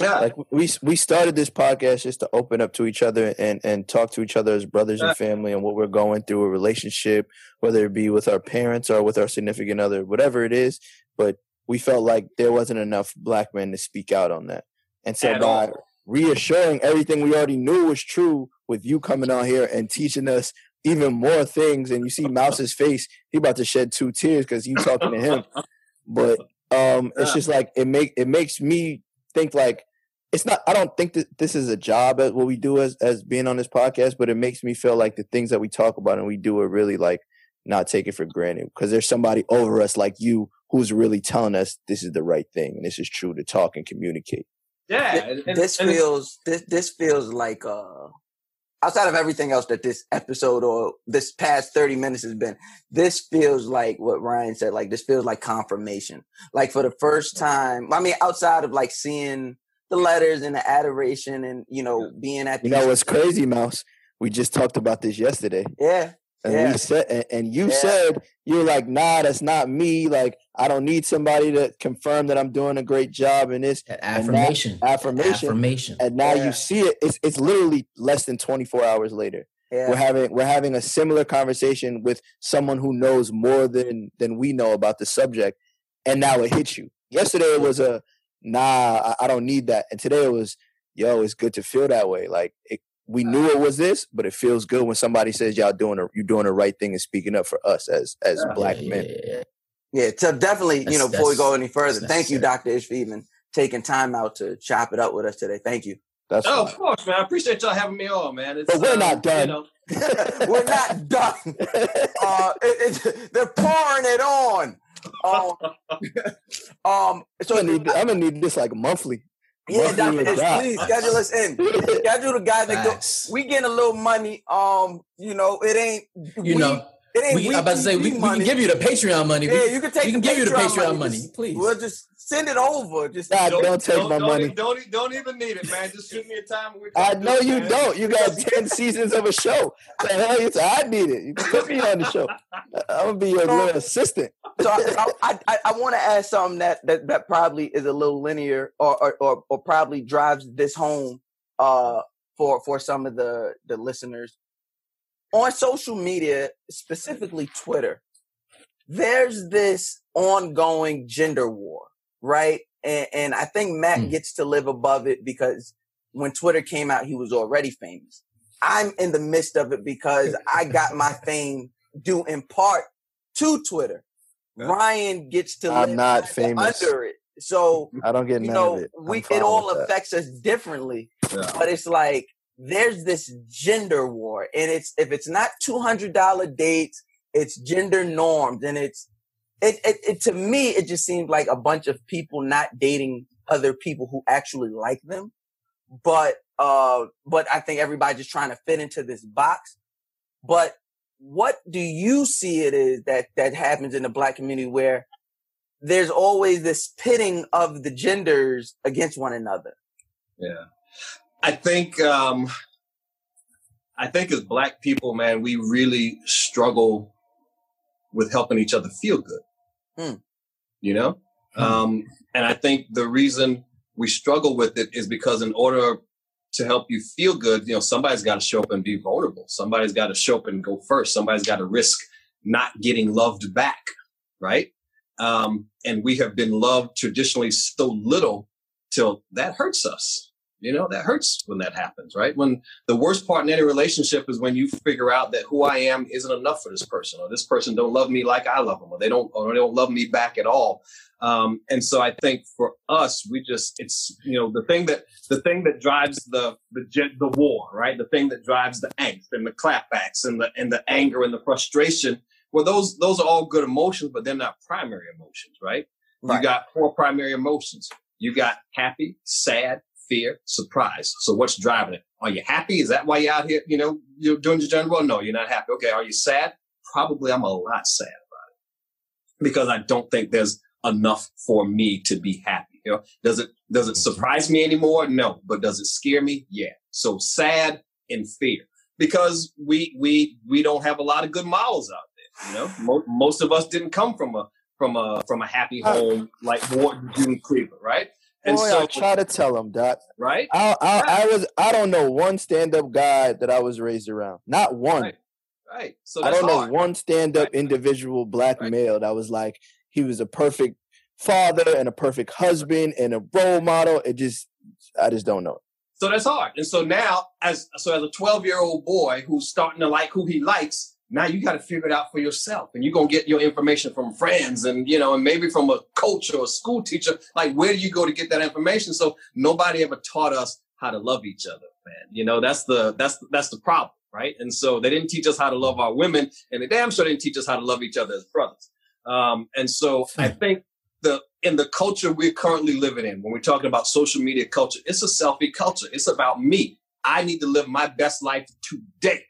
Yeah, like we we started this podcast just to open up to each other and and talk to each other as brothers and family, and what we're going through, a relationship, whether it be with our parents or with our significant other, whatever it is. But we felt like there wasn't enough Black men to speak out on that, and so by reassuring everything we already knew was true, with you coming out here and teaching us even more things, and you see Mouse's face, he about to shed two tears because you talking to him. But um, it's just like it make it makes me think like it's not. I don't think that this is a job at what we do as as being on this podcast, but it makes me feel like the things that we talk about and we do are really like not taken for granted, because there's somebody over us like you who's really telling us this is the right thing and this is true to talk and communicate. Yeah, and, and, this feels this this feels like uh. outside of everything else that this episode or this past thirty minutes has been, this feels like what Ryan said, like this feels like confirmation. Like for the first time, I mean, outside of like seeing the letters and the adoration and, you know, being at the... You know what's crazy, Mouse? We just talked about this yesterday. Yeah. And, yeah. we said, and, and you yeah. said, you were like, nah, that's not me. Like, I don't need somebody to confirm that I'm doing a great job in this. That affirmation. That affirmation. affirmation. And now yeah. you see it. It's it's literally less than twenty-four hours later. Yeah. We're having we're having a similar conversation with someone who knows more than, than we know about the subject. And now it hits you. Yesterday it was a, nah, I, I don't need that. And today it was, yo, it's good to feel that way. Like, it, we knew it was this, but it feels good when somebody says y'all doing a, you're doing the right thing and speaking up for us as as oh, black yeah, men. Yeah, yeah. So definitely, that's, you know, before we go any further, thank you, Doctor Ish, for even taking time out to chop it up with us today. Thank you. That's oh, fine. Of course, man. I appreciate y'all having me on, man. It's, but we're um, not done. You know. We're not done. Uh, it, it, they're pouring it on. Um, um so I'm gonna need, I'm gonna need this like monthly. Yeah, Doctor Ish, please schedule us in. Schedule the guy that goes. We getting a little money. Um, you know, it ain't. You we, know, it ain't. We, we, I about to say we, we can give you the Patreon money. Yeah, you can take. We can give you the Patreon money, money just, please. We'll just send it over. Just nah, don't, don't take don't, my don't, money. Don't, don't even need it, man. Just shoot me a time. We're I know you man. don't. You got ten seasons of a show. The hell you? I need it. You can put me on the show. I'm gonna be your so, real assistant. So I I, I, I want to ask something that, that that probably is a little linear or or, or, or probably drives this home uh, for for some of the, the listeners. On social media, specifically Twitter, there's this ongoing gender war, right? And, and I think Matt mm. gets to live above it because when Twitter came out, he was already famous. I'm in the midst of it because I got my fame due in part to Twitter. No. Ryan gets to I'm live not famous. under it. So I don't get you none know, of it. We, it all affects that. us differently. Yeah. But it's like there's this gender war. And it's if it's not two hundred dollars dates, it's gender norms. And it's it, it, it to me, it just seems like a bunch of people not dating other people who actually like them. But uh but I think everybody's just trying to fit into this box. But what do you see it is that, that happens in the Black community where there's always this pitting of the genders against one another? Yeah. I think, um, I think as Black people, man, we really struggle with helping each other feel good, mm. you know? Mm. Um, and I think the reason we struggle with it is because in order to help you feel good, you know, somebody's got to show up and be vulnerable. Somebody's got to show up and go first. Somebody's got to risk not getting loved back, right? Um, and we have been loved traditionally so little till that hurts us. You know, that hurts when that happens, right? When the worst part in any relationship is when you figure out that who I am isn't enough for this person, or this person don't love me like I love them, or they don't, or they don't love me back at all. Um, and so I think for us, we just, it's, you know, the thing that, the thing that drives the, the, the war, right? The thing that drives the angst and the clapbacks and the, and the anger and the frustration. Well, those, those are all good emotions, but they're not primary emotions, right? right? You got four primary emotions. You got happy, sad, fear, surprise. So what's driving it? Are you happy? Is that why you're out here, you know, you're doing your general? No, you're not happy. Okay. Are you sad? probably I'm a lot sad about it because I don't think there's enough for me to be happy. You know, does it, does it surprise me anymore? No. But does it scare me? Yeah. So sad and fear because we, we, we don't have a lot of good models out there. You know, most, most of us didn't come from a, from a, from a happy home like Wharton, June, Cleaver, right? And boy, so, I try to tell him, Doc. Right? I, I, right. I was I don't know one stand-up guy that I was raised around. Not one. Right. right. So that's I don't hard. know one stand-up right. individual black right. male that was like, he was a perfect father and a perfect husband and a role model. It just, I just don't know. So that's hard. And so now, as so as a twelve-year-old boy who's starting to like who he likes, now you got to figure it out for yourself, and you're going to get your information from friends and, you know, and maybe from a coach or a school teacher. Like, where do you go to get that information? So nobody ever taught us how to love each other, man. You know, that's the, that's, that's the problem, right? And so they didn't teach us how to love our women, and they damn sure didn't teach us how to love each other as brothers. Um, and so I think the, in the culture we're currently living in, when we're talking about social media culture, it's a selfie culture. It's about me. I need to live my best life today.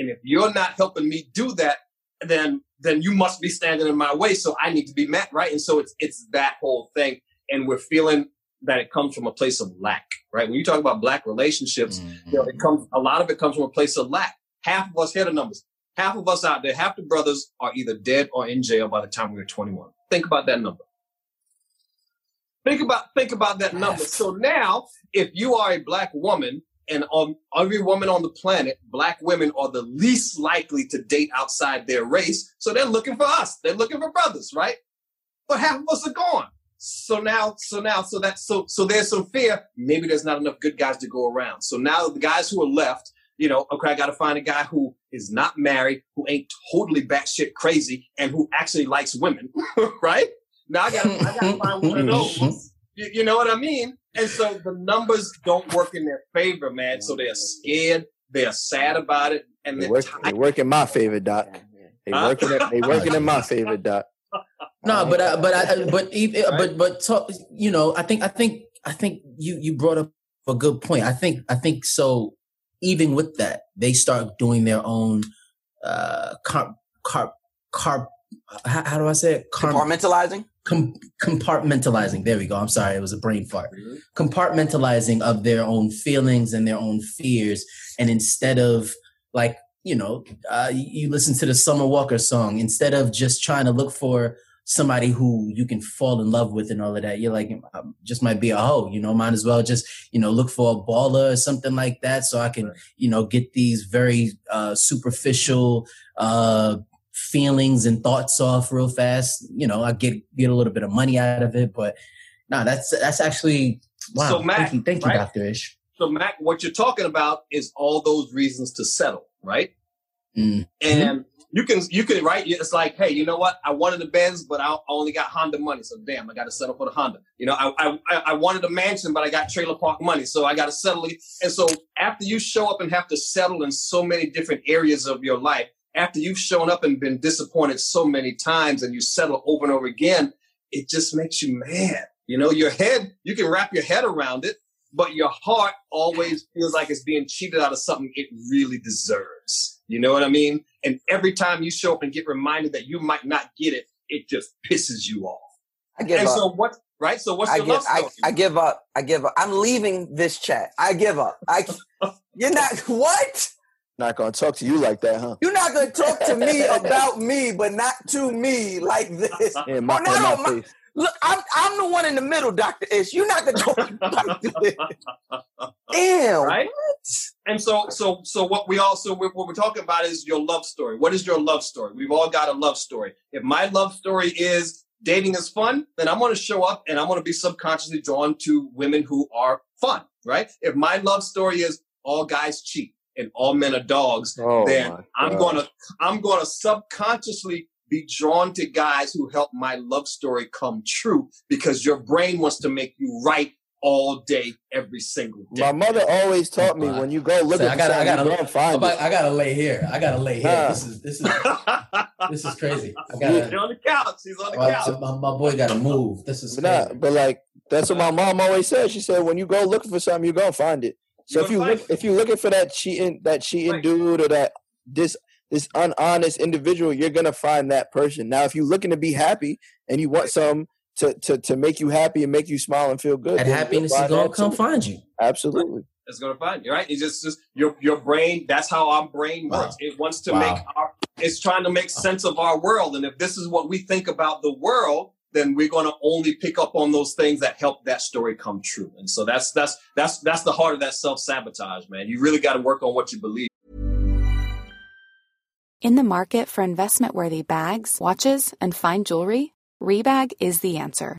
And if you're not helping me do that, then then you must be standing in my way. So I need to be met, right? And so it's it's that whole thing. And we're feeling that it comes from a place of lack, right? When you talk about black relationships, mm-hmm. you know, it comes a lot of it comes from a place of lack. Half of us, hear the numbers, half of us out there, half the brothers are either dead or in jail by the time we were twenty-one. Think about that number. Think about think about that number. So now, if you are a black woman, and on every woman on the planet, black women are the least likely to date outside their race. So they're looking for us. They're looking for brothers, right? But half of us are gone. So now, so now, so that, so, so there's some fear. Maybe there's not enough good guys to go around. So now the guys who are left, you know, okay, I got to find a guy who is not married, who ain't totally batshit crazy, and who actually likes women, right? Now I got to, I got to find one of those. You, you know what I mean? And so the numbers don't work in their favor, man. So they're scared, they're sad about it, and they're they work, they work in my favor, Doc. They working, at, they working in my favor, Doc. No, but I, but I, but even, right? but but talk, you know, I think I think I think you you brought up a good point. I think I think so. Even with that, they start doing their own uh, carp carp carp. How, how do I say it? Car- compartmentalizing. Com- compartmentalizing. There we go. I'm sorry. It was a brain fart. Mm-hmm. Compartmentalizing of their own feelings and their own fears. And instead of, like, you know, uh, you listen to the Summer Walker song, instead of just trying to look for somebody who you can fall in love with and all of that, you're like, I just might be a hoe, you know, might as well just, you know, look for a baller or something like that. So I can, right. you know, get these very uh, superficial, uh, feelings and thoughts off real fast. You know, I get get a little bit of money out of it, but no, that's that's actually wow. So Mac, thank you, thank you, right? Doctor Ish. So Mac, what you're talking about is all those reasons to settle, right? Mm-hmm. And you can you can right. It's like, hey, you know what? I wanted a Benz, but I only got Honda money, so damn, I got to settle for the Honda. You know, I I I wanted a mansion, but I got trailer park money, so I got to settle it. And so after you show up and have to settle in so many different areas of your life, after you've shown up and been disappointed so many times and you settle over and over again, it just makes you mad. You know, your head, you can wrap your head around it, but your heart always feels like it's being cheated out of something it really deserves. You know what I mean? And every time you show up and get reminded that you might not get it, it just pisses you off. I give and up. So what, right? So what's your love story? I, I give up. I give up. I'm leaving this chat. I give up. I, you're not, what? Not gonna talk to you like that, huh? You're not gonna talk to me about me, but not to me like this. Yeah, my, oh, no, my, my, look, I'm I'm the one in the middle, Doctor Ish. You're not gonna talk about this. Damn, right? What? And so, so, so, what we also what we're talking about is your love story. What is your love story? We've all got a love story. If my love story is dating is fun, then I'm gonna show up and I'm gonna be subconsciously drawn to women who are fun, right? If my love story is all guys cheat and all men are dogs, oh, then I'm gonna I'm gonna subconsciously be drawn to guys who help my love story come true, because your brain wants to make you right all day, every single day. My mother always taught me, when you go looking, so I gotta, for I gotta, I gotta, find about, I gotta lay here. I gotta lay here. Nah. This is this is this is crazy. I gotta, You're on the couch. He's on the my, couch. My, my boy gotta move. This is crazy. Nah, but like that's what my mom always said. She said, when you go looking for something, you're gonna find it. So if you look, if you're looking for that cheating, that cheating dude, or that this this unhonest individual, you're going to find that person. Now, if you're looking to be happy and you want some to to, to make you happy and make you smile and feel good, that happiness is going to come find you. Absolutely. It's going to find you, right? It's just, just your your brain. That's how our brain works. Wow. It wants to wow. make our, it's trying to make sense of our world. And if this is what we think about the world, then we're going to only pick up on those things that help that story come true. And so that's, that's, that's, that's the heart of that self-sabotage, man. You really got to work on what you believe. In the market for investment-worthy bags, watches, and fine jewelry, Rebag is the answer.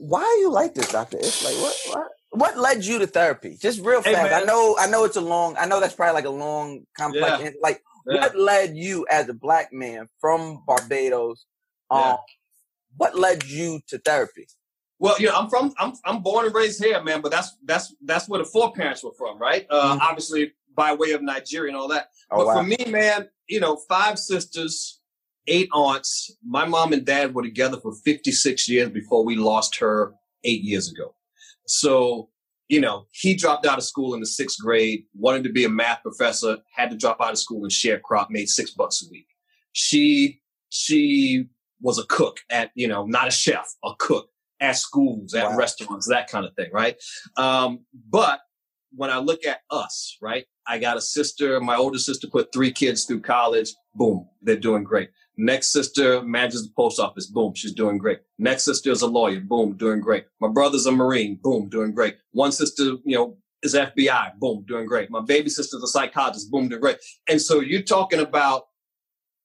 Why are you like this, Doctor Ish? Like, what, what, what led you to therapy? Just real fast. Hey, I know, I know it's a long, I know that's probably like a long, complex, yeah. like yeah. What led you as a black man from Barbados? Um, yeah. What led you to therapy? Well, you know, I'm from, I'm, I'm born and raised here, man, but that's, that's, that's where the foreparents were from. Right. Uh, mm-hmm. Obviously by way of Nigeria and all that. Oh, but wow. for me, man, you know, five sisters, eight aunts. My mom and dad were together for fifty-six years before we lost her eight years ago. So, you know, he dropped out of school in the sixth grade, wanted to be a math professor, had to drop out of school and sharecrop, made six bucks a week. She, she was a cook at, you know, not a chef, a cook at schools, at wow. restaurants, that kind of thing. Right. Um, but when I look at us, right, I got a sister. My older sister put three kids through college. Boom. They're doing great. Next sister manages the post office. Boom. She's doing great. Next sister is a lawyer. Boom. Doing great. My brother's a Marine. Boom. Doing great. One sister, you know, is F B I. Boom. Doing great. My baby sister's a psychologist. Boom. Doing great. And so you're talking about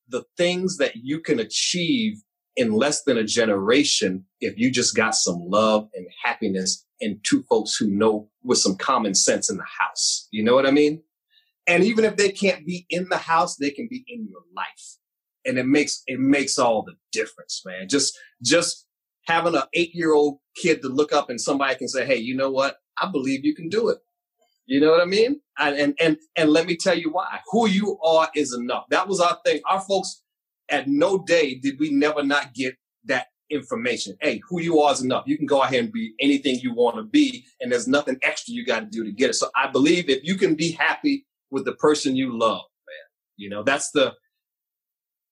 the things that you can achieve in less than a generation if you just got some love and happiness and two folks who know with some common sense in the house. You know what I mean? And even if they can't be in the house, they can be in your life. And it makes, it makes all the difference, man. Just, just having an eight year old kid to look up and somebody can say, hey, you know what? I believe you can do it. You know what I mean? And, and, and, and let me tell you why. Who you are is enough. That was our thing. Our folks, at no day did we never not get that information. Hey, who you are is enough. You can go out here and be anything you want to be, and there's nothing extra you got to do to get it. So I believe if you can be happy with the person you love, man, you know, that's the,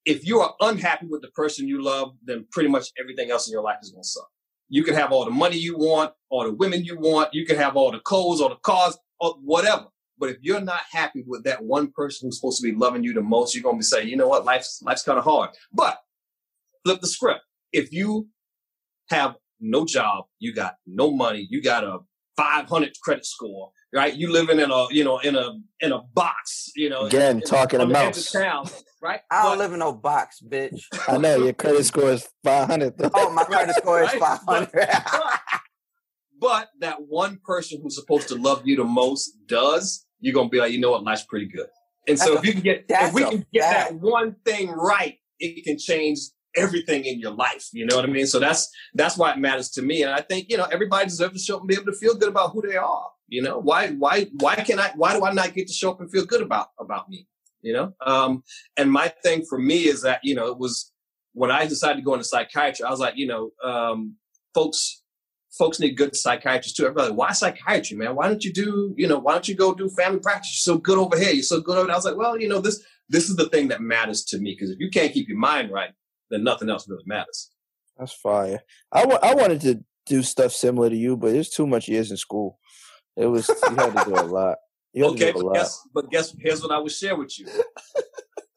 if you are unhappy with the person you love, then pretty much everything else in your life is going to suck. You can have all the money you want, all the women you want, you can have all the clothes, all the cars, or whatever. But if you're not happy with that one person who's supposed to be loving you the most, you're going to be saying, you know what, life's, life's kind of hard. But flip the script. If you have no job, you got no money, you got a five hundred credit score, right? You living in a, you know, in a, in a box, you know. Again, in, talking in, about town, right? I don't but, live in no box, bitch. I know your credit score is five hundred. Oh, my credit score right? is five hundred. But, but, but that one person who's supposed to love you the most does, you're going to be like, you know what? Life's pretty good. And that's so a, if you can get, if we can get bad. that one thing right, it can change everything in your life. You know what I mean? So that's, that's why it matters to me. And I think, you know, everybody deserves to show up and be able to feel good about who they are. You know, why, why, why can I, why do I not get to show up and feel good about, about me? You know? Um, and my thing for me is that, you know, it was when I decided to go into psychiatry, I was like, you know, um, folks, folks need good psychiatrists too. Everybody, like, why psychiatry, man? Why don't you do, you know, why don't you go do family practice? You're so good over here. You're so good over there. I was like, well, you know, this, this is the thing that matters to me. Cause if you can't keep your mind right, then nothing else really matters. That's fire. I, w- I wanted to do stuff similar to you, but it's too much years in school. It was, you had to do a lot. Okay, but guess, but guess here's what I would share with you.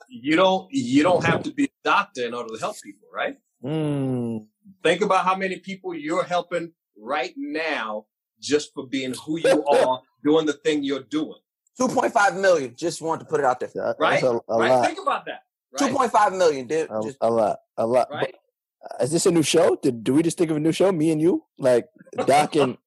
You don't you don't have to be a doctor in order to help people, right? Mm. Think about how many people you're helping right now just for being who you are, doing the thing you're doing. two point five million. Just wanted to put it out there. Yeah, right? A, a right? Lot. Think about that. Right? two point five million, dude. A, just, a lot. A lot. Right? But, uh, is this a new show? Did, do we just think of a new show? Me and you? Like Doc and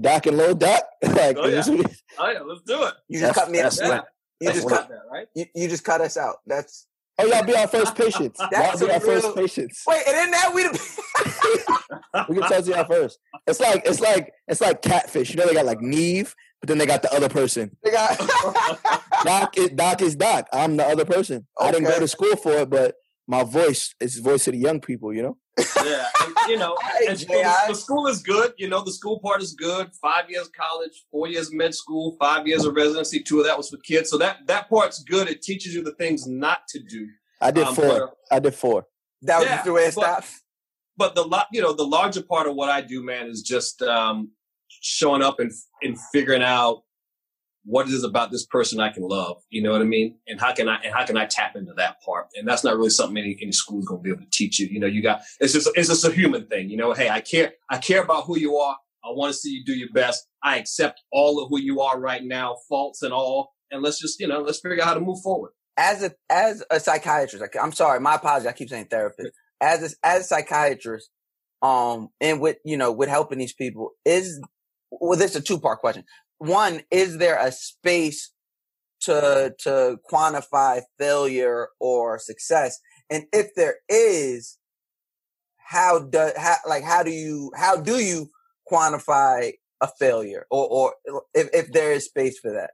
Doc and Low Doc? Like, oh, yeah. oh, yeah. Let's do it. You just that's, cut me out. Yeah. You that's just cut that, right? You, you just cut us out. That's oh, y'all be our first patients. Y'all be our real... first patients. Wait, and in that we the... we can tell y'all first. It's like it's like it's like catfish. You know they got like Neve, but then they got the other person. They got Doc is Doc is Doc. I'm the other person. Okay. I didn't go to school for it, but my voice is the voice of the young people. You know. Yeah, and, you know, and school, the school is good. You know, the school part is good. Five years college, four years med school, five years of residency. Two of that was for kids. So that that part's good. It teaches you the things not to do. I did um, four. But, I did four. That was yeah, the way it stopped. But the you know the larger part of what I do, man, is just um, showing up and and figuring out what it is about this person I can love. You know what I mean? And how can I, and how can I tap into that part? And that's not really something any, any school is going to be able to teach you. You know, you got, it's just, it's just a human thing. You know, hey, I care, I care about who you are. I want to see you do your best. I accept all of who you are right now, faults and all. And let's just, you know, let's figure out how to move forward. As a, as a psychiatrist, like, I'm sorry, my apologies. I keep saying therapist. As a, as a psychiatrist, um, and with, you know, with helping these people is, well, this is a two part question. One, is there a space to to quantify failure or success? And if there is, how do how, like how do you how do you quantify a failure, or or if, if there is space for that?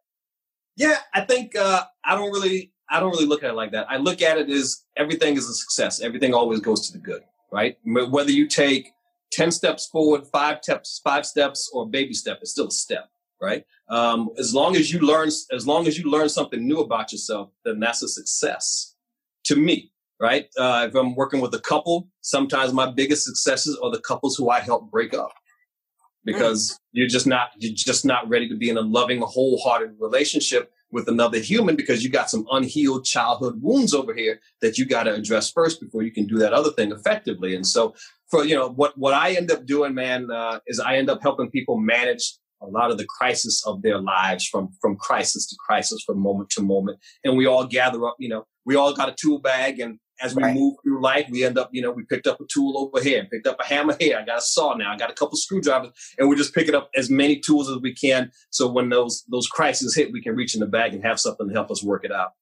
Yeah, I think uh, I don't really I don't really look at it like that. I look at it as everything is a success. Everything always goes to the good, right? Whether you take ten steps forward, five steps, five steps, or baby step, it's still a step. Right. Um, as long as you learn, as long as you learn something new about yourself, then that's a success to me. Right. Uh, if I'm working with a couple, sometimes my biggest successes are the couples who I help break up because mm. you're just not, you're just not ready to be in a loving, wholehearted relationship with another human because you got some unhealed childhood wounds over here that you got to address first before you can do that other thing effectively. And so for, you know, what, what I end up doing, man, uh, is I end up helping people manage a lot of the crisis of their lives from, from crisis to crisis, from moment to moment. And we all gather up, you know, we all got a tool bag. And as we right. move through life, we end up, you know, we picked up a tool over here, picked up a hammer here. I got a saw now. I got a couple screwdrivers, and we're just picking up as many tools as we can. So when those, those crises hit, we can reach in the bag and have something to help us work it out.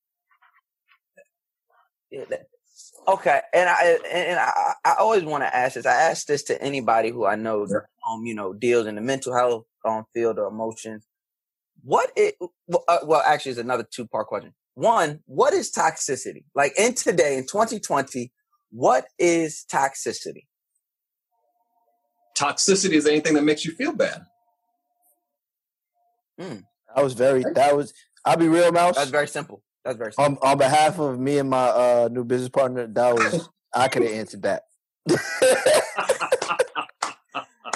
Okay. And I, and I, I always want to ask this. I ask this to anybody who I know, that, um, you know, deals in the mental health on field or emotions. What it uh, well actually is another two part question. One, what is toxicity? Like in today in twenty twenty, what is toxicity? Toxicity is anything that makes you feel bad. Mm. That was very that was I'll be real, Mouse. That's very simple. That's very simple. On, on behalf of me and my uh, new business partner, that was I could have answered that.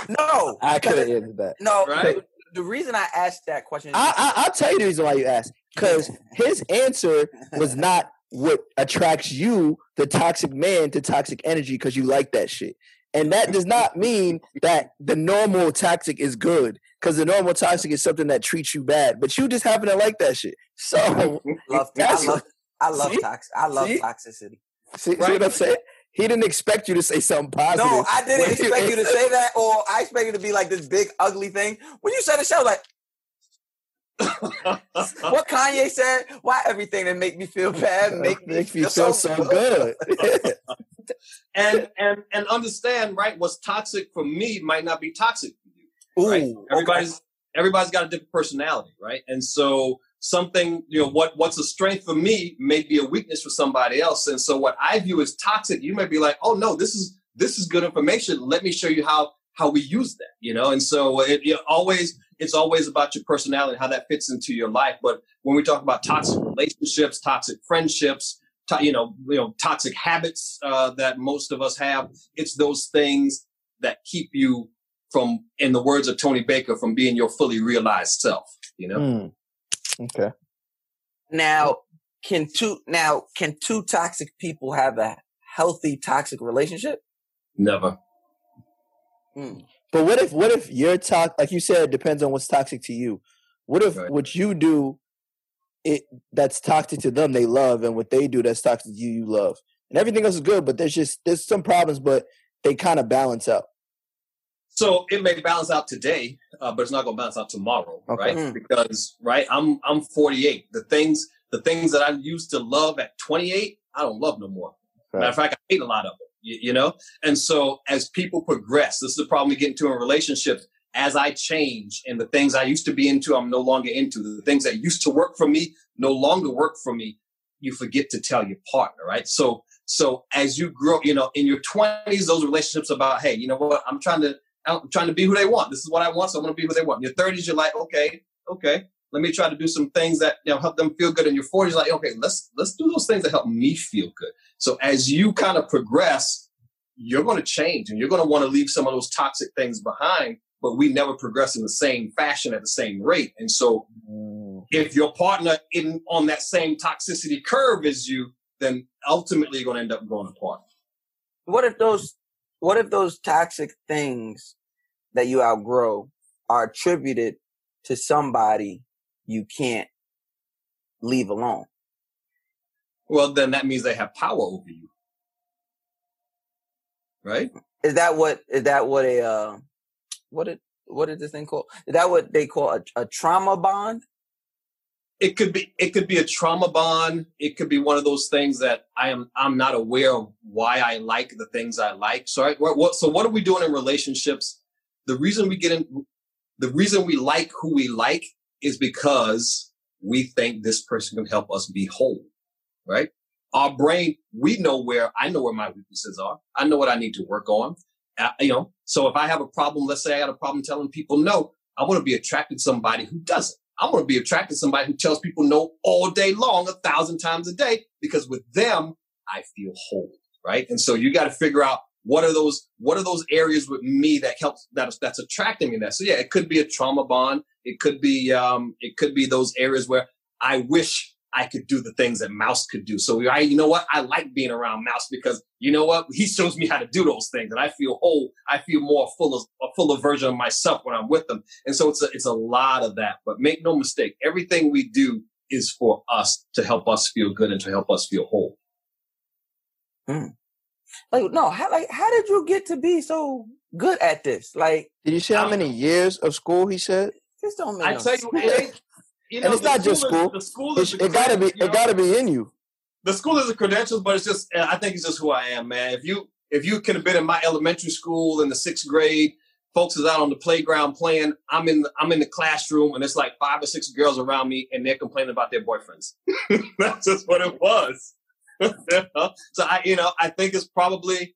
No, I couldn't answer that. No, right? the, the reason I asked that question. Is I, I, I'll tell you the reason why you asked. Because his answer was not what attracts you, the toxic man, to toxic energy, because you like that shit. And that does not mean that the normal toxic is good, because the normal toxic is something that treats you bad. But you just happen to like that shit. So love, I love, I love, tox- I love toxicity. See, right? See what I'm saying? He didn't expect you to say something positive. No, I didn't expect you to say that, or I expected it to be like this big, ugly thing. When you said the show, like, what Kanye said, why everything that make me feel bad make me feel, feel so, so good. good. and and and understand, right, what's toxic for me might not be toxic for you. Right? Ooh, everybody's okay. everybody's got a different personality, right? And so something, you know, what, what's a strength for me may be a weakness for somebody else. And so what I view as toxic, you may be like, oh no, this is, this is good information. Let me show you how, how we use that, you know? And so it, it always, it's always about your personality, how that fits into your life. But when we talk about toxic relationships, toxic friendships, to, you know, you know, toxic habits uh, that most of us have, it's those things that keep you from, in the words of Tony Baker, from being your fully realized self, you know? Mm. Okay. Now, can two now can two toxic people have a healthy toxic relationship? Never. Mm. But what if what if your toxic, like you said, it depends on what's toxic to you. What if right. what you do, it that's toxic to them, they love, and what they do that's toxic to you, you love, and everything else is good. But there's just there's some problems, but they kind of balance out. So it may balance out today, uh, but it's not going to balance out tomorrow, okay. right? Because right, I'm I'm forty-eight. The things the things that I used to love at twenty-eight, I don't love no more. Right. Matter of fact, I hate a lot of it. You, you know, and so as people progress, this is the problem we get into in relationships. As I change and the things I used to be into, I'm no longer into. The things that used to work for me no longer work for me. You forget to tell your partner, right? So, so as you grow, you know, in your twenties, those relationships about, hey, you know what, I'm trying to. I'm trying to be who they want. This is what I want, so I want to be who they want. In your thirties, you're like, okay, okay, let me try to do some things that, you know, help them feel good. In your forties, like, okay, let's let's do those things that help me feel good. So as you kind of progress, you're going to change, and you're going to want to leave some of those toxic things behind, but we never progress in the same fashion at the same rate. And so if your partner isn't on that same toxicity curve as you, then ultimately you're going to end up growing apart. What if those... What if those toxic things that you outgrow are attributed to somebody you can't leave alone? Well, then that means they have power over you, right? Is that what is that what a uh, what it what is this thing called? Is that what they call a, a trauma bond? It could be it could be a trauma bond. It could be one of those things that I am I'm not aware of why I like the things I like. So I, what, so what are we doing in relationships? The reason we get in, the reason we like who we like is because we think this person can help us be whole, right? Our brain, we know where I know where my weaknesses are. I know what I need to work on. I, you know, so if I have a problem, let's say I got a problem telling people no, I want to be attracted to somebody who doesn't. I want to be attracted to somebody who tells people no all day long, a thousand times a day, because with them, I feel whole, right? And so you got to figure out what are those, what are those areas with me that helps, that, that's attracting me to that. So yeah, it could be a trauma bond. It could be, um, it could be those areas where I wish I could do the things that Mouse could do. So I, you know what? I like being around Mouse because you know what? He shows me how to do those things and I feel whole. I feel more full of, a fuller version of myself when I'm with them. And so it's a, it's a lot of that, but make no mistake. Everything we do is for us to help us feel good and to help us feel whole. Mm. Like, no, how, like, how did you get to be so good at this? Like, did you say how many years of school he said? This don't make I no tell sense. You, it You know, and it's not just school. Is, school is it it gotta be. You know? It gotta be in you. The school is the credentials, but it's just. I think it's just who I am, man. If you if you could have been in my elementary school in the sixth grade, folks is out on the playground playing. I'm in. The, I'm in the classroom, and it's like five or six girls around me, and they're complaining about their boyfriends. That's just what it was. So I, you know, I think it's probably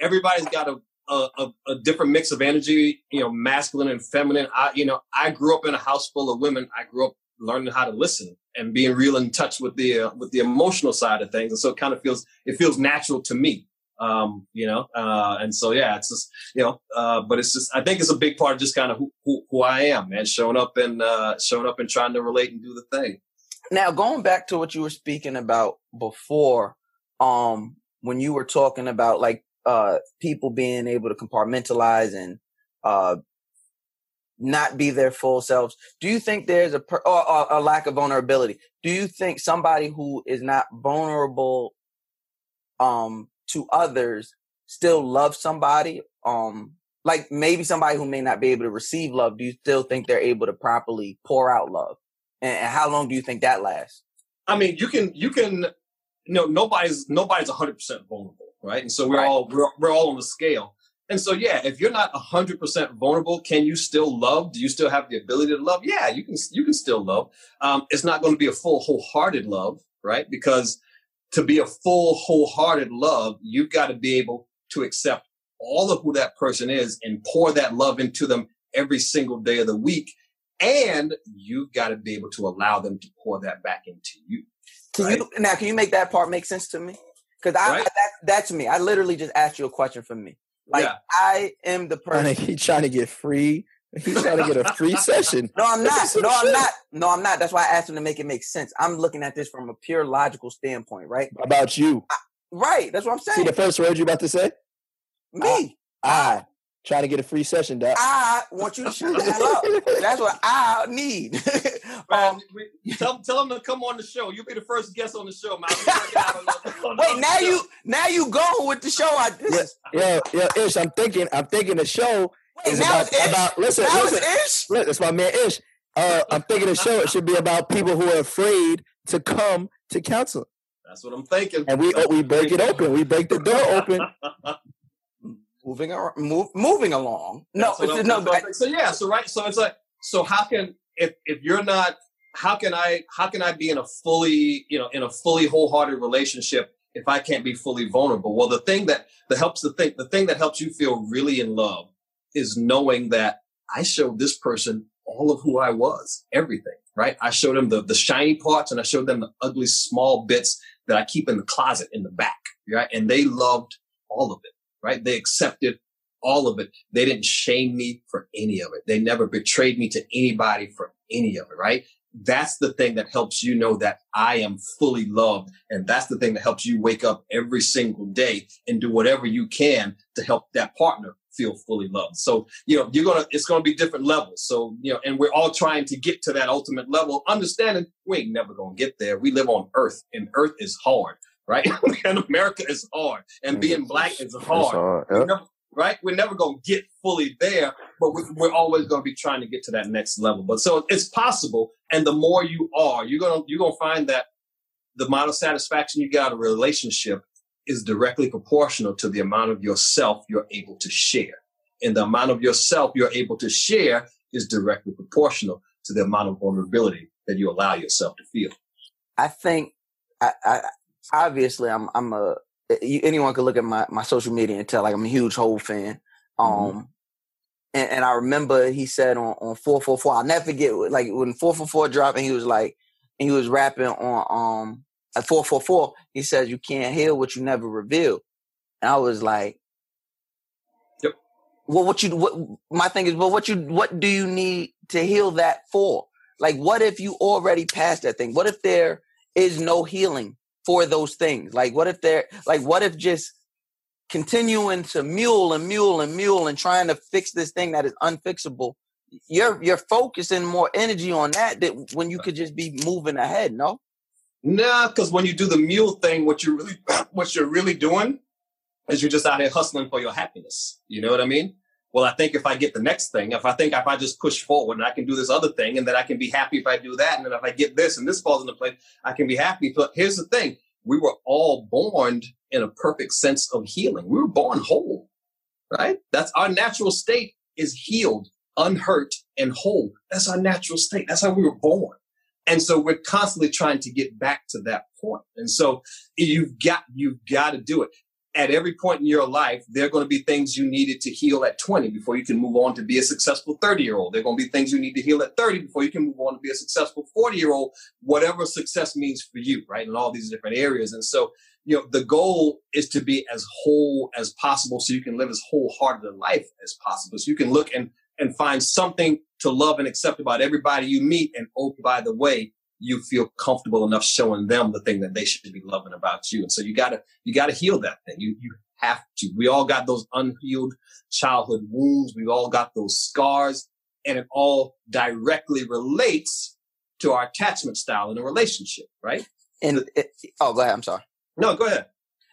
everybody's got a. A, a, a different mix of energy, you know, masculine and feminine. I, you know, I grew up in a house full of women. I grew up learning how to listen and being real in touch with the uh, with the emotional side of things, and so it kind of feels it feels natural to me, um, you know. Uh, and so yeah, it's just you know, uh, but it's just I think it's a big part of just kind of who, who, who I am, man. Showing up and uh, showing up and trying to relate and do the thing. Now going back to what you were speaking about before, um, when you were talking about like. Uh, people being able to compartmentalize and uh, not be their full selves. Do you think there's a per- or, or, or lack of vulnerability? Do you think somebody who is not vulnerable um, to others still loves somebody? Um, like maybe somebody who may not be able to receive love. Do you still think they're able to properly pour out love? And, and how long do you think that lasts? I mean, you can you can you know, nobody's nobody's one hundred percent vulnerable. Right. And so we're right. all we're, we're all on the scale. And so, yeah, if you're not one hundred percent vulnerable, can you still love? Do you still have the ability to love? Yeah, you can. You can still love. Um, it's not going to be a full, wholehearted love. Right. Because to be a full, wholehearted love, you've got to be able to accept all of who that person is and pour that love into them every single day of the week. And you've got to be able to allow them to pour that back into you. Can right? you now, can you make that part make sense to me? Because I right? that, that's me. I literally just asked you a question for me. Like, yeah. I am the person. He's trying to get free He's trying to get a free session. No, I'm not. No, I'm not. No, I'm not. That's why I asked him to make it make sense. I'm looking at this from a pure logical standpoint, right? About you. I, right. That's what I'm saying. See the first word you're about to say? Me. I, I trying to get a free session, Doc. I want you to shut the hell up. That's what I need. um, tell, tell him to come on the show. You'll be the first guest on the show, man. Wait, now you now you go with the show. I this. Yeah, yeah, yeah, Ish. I'm thinking. I'm thinking the show. It's about, about listen, that listen, Ish. Listen, it's my man Ish. Uh, I'm thinking the show it should be about people who are afraid to come to counseling. That's what I'm thinking. And we oh, we break it open. We break the door open. moving around, move, moving along. No, it's, no. But I, so yeah, so right, so it's like, so how can if if you're not, how can I how can I be in a fully you know in a fully wholehearted relationship if I can't be fully vulnerable? Well, the thing that that helps the thing the thing that helps you feel really in love is knowing that I showed this person all of who I was, everything, right? I showed them the, the shiny parts and I showed them the ugly small bits that I keep in the closet in the back, right? And they loved all of it, right? They accepted all of it. They didn't shame me for any of it. They never betrayed me to anybody for any of it, right? That's the thing that helps you know that I am fully loved. And that's the thing that helps you wake up every single day and do whatever you can to help that partner feel fully loved. So, you know, you're going to, it's going to be different levels. So, you know, and we're all trying to get to that ultimate level, understanding we ain't never going to get there. We live on earth and earth is hard, right? And America is hard and being black is hard, hard. Yep. We're never, right? We're never going to get fully there, but we're, we're always going to be trying to get to that next level. But so it's possible. And the more you are, you're going to, you're going to find that the amount of satisfaction you get out of a relationship is directly proportional to the amount of yourself you're able to share. And the amount of yourself you're able to share is directly proportional to the amount of vulnerability that you allow yourself to feel. I think, I, I obviously, I'm I'm a, anyone could look at my, my social media and tell, like, I'm a huge Hov fan. Um, mm-hmm. and, and I remember he said on, on four four four, I'll never forget, like, when four four four dropped and he was like, and he was rapping on, um, at four four four, he says, you can't heal what you never reveal. And I was like, yep. Well, what you, what, my thing is, well, what you, what do you need to heal that for? Like, what if you already passed that thing? What if there is no healing for those things? Like, what if there, like, what if just continuing to mule and mule and mule and trying to fix this thing that is unfixable? You're, you're focusing more energy on that than when you could just be moving ahead, no? Nah, because when you do the mule thing, what you really, what you're really doing is you're just out here hustling for your happiness. You know what I mean? Well, I think if I get the next thing, if I think if I just push forward and I can do this other thing, and then I can be happy if I do that, and then if I get this and this falls into place, I can be happy. But here's the thing: we were all born in a perfect sense of healing. We were born whole, right? That's our natural state: is healed, unhurt, and whole. That's our natural state. That's how we were born. And so we're constantly trying to get back to that point. And so you've got, you've got to do it. At every point in your life, there are going to be things you needed to heal at twenty before you can move on to be a successful thirty year old. There are going to be things you need to heal at thirty before you can move on to be a successful forty year old, whatever success means for you, right? In all these different areas. And so, you know, the goal is to be as whole as possible so you can live as wholehearted a life as possible. So you can look and, and find something to love and accept about everybody you meet. And oh, by the way, you feel comfortable enough showing them the thing that they should be loving about you. And so you gotta, you gotta heal that thing. You, you have to. We all got those unhealed childhood wounds. We've all got those scars, and it all directly relates to our attachment style in a relationship, right? And it, oh, go ahead. I'm sorry. No, go ahead.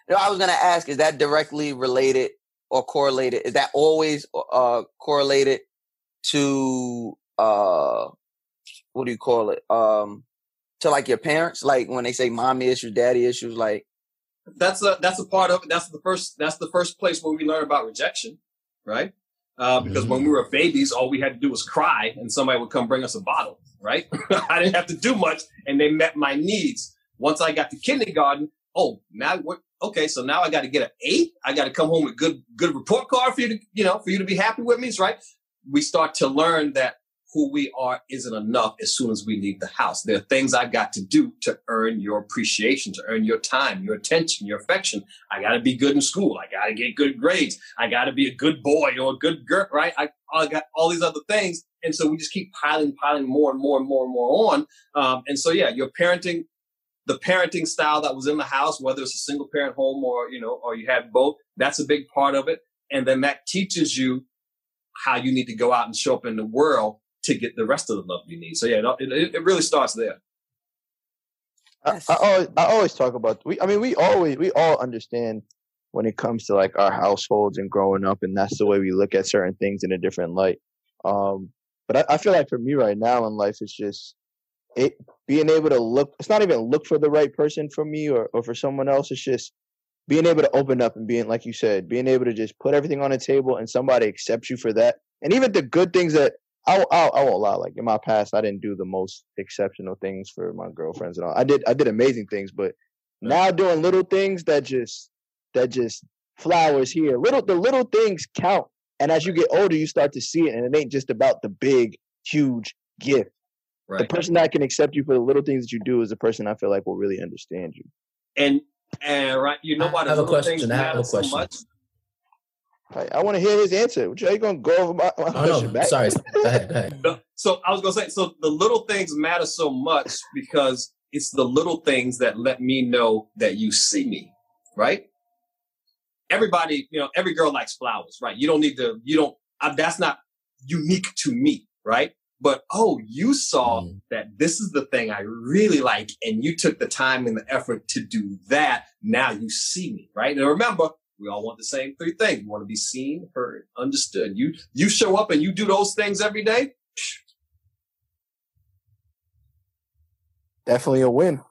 No, I was gonna ask: is that directly related or correlated? Is that always uh, correlated to uh, what do you call it? Um, to like your parents, like when they say mommy issues, daddy issues, like that's a that's a part of it. That's the first that's the first place where we learn about rejection, right? Uh, because mm-hmm. when we were babies, all we had to do was cry, and somebody would come bring us a bottle, right? I didn't have to do much, and they met my needs. Once I got to kindergarten, oh, now what? Okay, so now I got to get an eight. I got to come home with good good report card for you to you know for you to be happy with me, right? We start to learn that who we are isn't enough as soon as we leave the house. There are things I got to do to earn your appreciation, to earn your time, your attention, your affection. I got to be good in school. I got to get good grades. I got to be a good boy or a good girl, right? I, I got all these other things. And so we just keep piling, piling more and more and more and more on. Um, and so, yeah, your parenting, the parenting style that was in the house, whether it's a single parent home or, you know, or you have both, that's a big part of it. And then that teaches you how you need to go out and show up in the world to get the rest of the love you need. So yeah, it, it really starts there. Yes. I, I, always, I always talk about, we, I mean, we always, we all understand when it comes to like our households and growing up, and that's the way we look at certain things in a different light. Um, but I, I feel like for me right now in life, it's just it being able to look, it's not even look for the right person for me or, or for someone else. It's just being able to open up and being, like you said, being able to just put everything on the table and somebody accepts you for that. And even the good things that, I, I, I won't lie, like in my past, I didn't do the most exceptional things for my girlfriends and all. I did, I did amazing things, but now doing little things that just, that just flowers here. Little, the little things count. And as you get older, you start to see it. And it ain't just about the big, huge gift. Right. The person that can accept you for the little things that you do is the person I feel like will really understand you. And, and right, you know why the little things matter so much? I want to hear his answer. Are you going to go over my, my oh, question no. back? Sorry. Go ahead, go ahead. So I was going to say, so the little things matter so much because it's the little things that let me know that you see me, right? Everybody, you know, every girl likes flowers, right? You don't need to, you don't, I, that's not unique to me, right? But, oh, you saw mm. that this is the thing I really like, and you took the time and the effort to do that. Now you see me, right? And remember, we all want the same three things. We want to be seen, heard, understood. You you show up and you do those things every day. Definitely a win.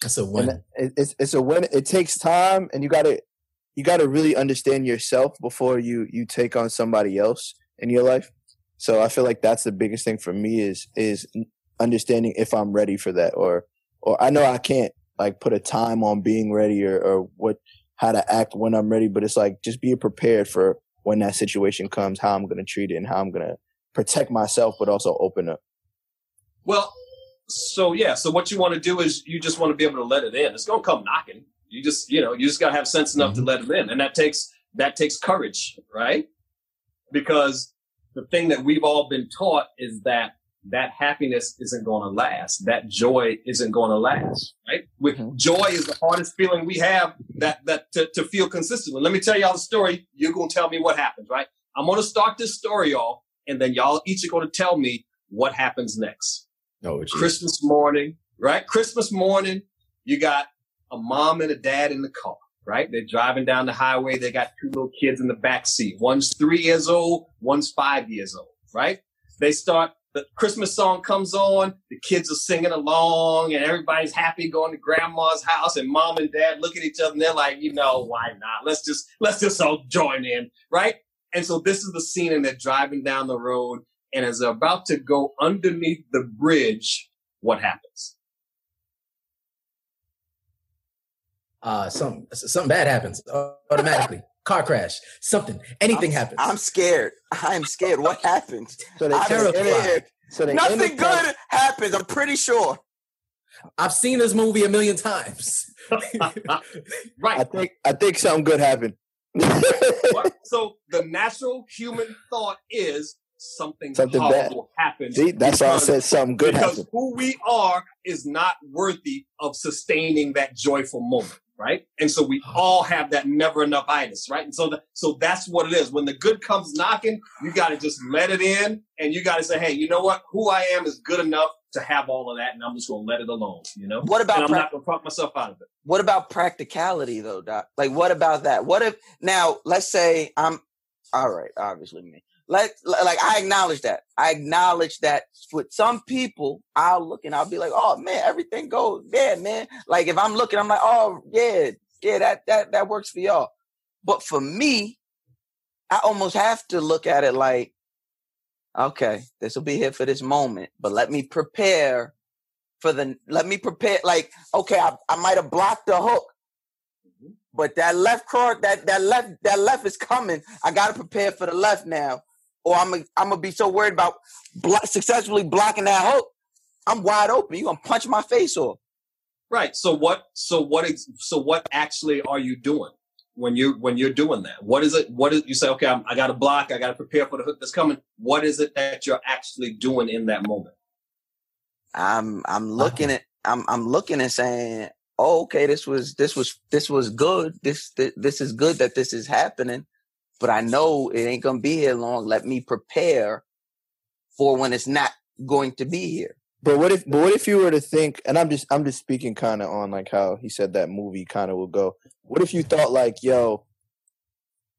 That's a win. It, it's it's a win. It takes time, and you gotta you gotta really understand yourself before you you take on somebody else in your life. So I feel like that's the biggest thing for me is is understanding if I'm ready for that, or or I know I can't like put a time on being ready or or what. How to act when I'm ready, but it's like just be prepared for when that situation comes, how I'm going to treat it and how I'm going to protect myself, but also open up. Well, so yeah, so what you want to do is you just want to be able to let it in. It's going to come knocking. You just, you know, you just got to have sense enough mm-hmm. to let it in. And that takes, that takes courage, right? Because the thing that we've all been taught is that that happiness isn't going to last. That joy isn't going to last, right? With mm-hmm. joy is the hardest feeling we have that, that to, to feel consistently. Let me tell y'all the story. You're going to tell me what happens, right? I'm going to start this story off and then y'all each are going to tell me what happens next. Oh, Christmas morning, right? Christmas morning, you got a mom and a dad in the car, right? They're driving down the highway. They got two little kids in the back seat. One's three years old. One's five years old, right? They start. The Christmas song comes on, the kids are singing along, and everybody's happy going to grandma's house, and mom and dad look at each other, and they're like, you know, why not? Let's just, let's just all join in, right? And so this is the scene, and they're driving down the road, and as they're about to go underneath the bridge, what happens? Uh, something, something bad happens automatically. Car crash, something, anything I'm, happens. I'm scared. I'm scared. What happened? So they I'm scared. So they Nothing good up. happens, I'm pretty sure. I've seen this movie a million times. Right. I think I think something good happened. So the natural human thought is something, something horrible bad. happens. See, that's why I said something good because happened. Because who we are is not worthy of sustaining that joyful moment. Right. And so we all have that never enough itis. Right. And so the, so that's what it is. When the good comes knocking, you got to just let it in and you got to say, hey, you know what? Who I am is good enough to have all of that. And I'm just going to let it alone. You know, what about and I'm pra- not going to pump myself out of it. What about practicality, though, Doc? Like, what about that? What if now let's say I'm all right. Obviously, me. Let like I acknowledge that. I acknowledge that with some people, I'll look and I'll be like, "Oh man, everything goes there, man." Like if I'm looking, I'm like, "Oh yeah, yeah, that that that works for y'all." But for me, I almost have to look at it like, "Okay, this will be here for this moment, but let me prepare for the. Let me prepare. Like, okay, I, I might have blocked the hook." But that left cross, that, that left, that left is coming. I gotta prepare for the left now. or I'm a, I'm gonna be so worried about blo- successfully blocking that hook. I'm wide open. You're gonna punch my face off. Right. So what? So what? So what actually are you doing when you when you're doing that? What is it? What is you say? Okay, I'm, I got to block. I got to prepare for the hook that's coming. What is it that you're actually doing in that moment? I'm I'm looking at I'm I'm looking and saying, oh, okay, this was this was this was good. This th- this is good that this is happening. But I know it ain't gonna be here long. Let me prepare for when it's not going to be here. But what if but what if you were to think, and I'm just I'm just speaking kind of on like how he said that movie kind of will go. What if you thought like, yo,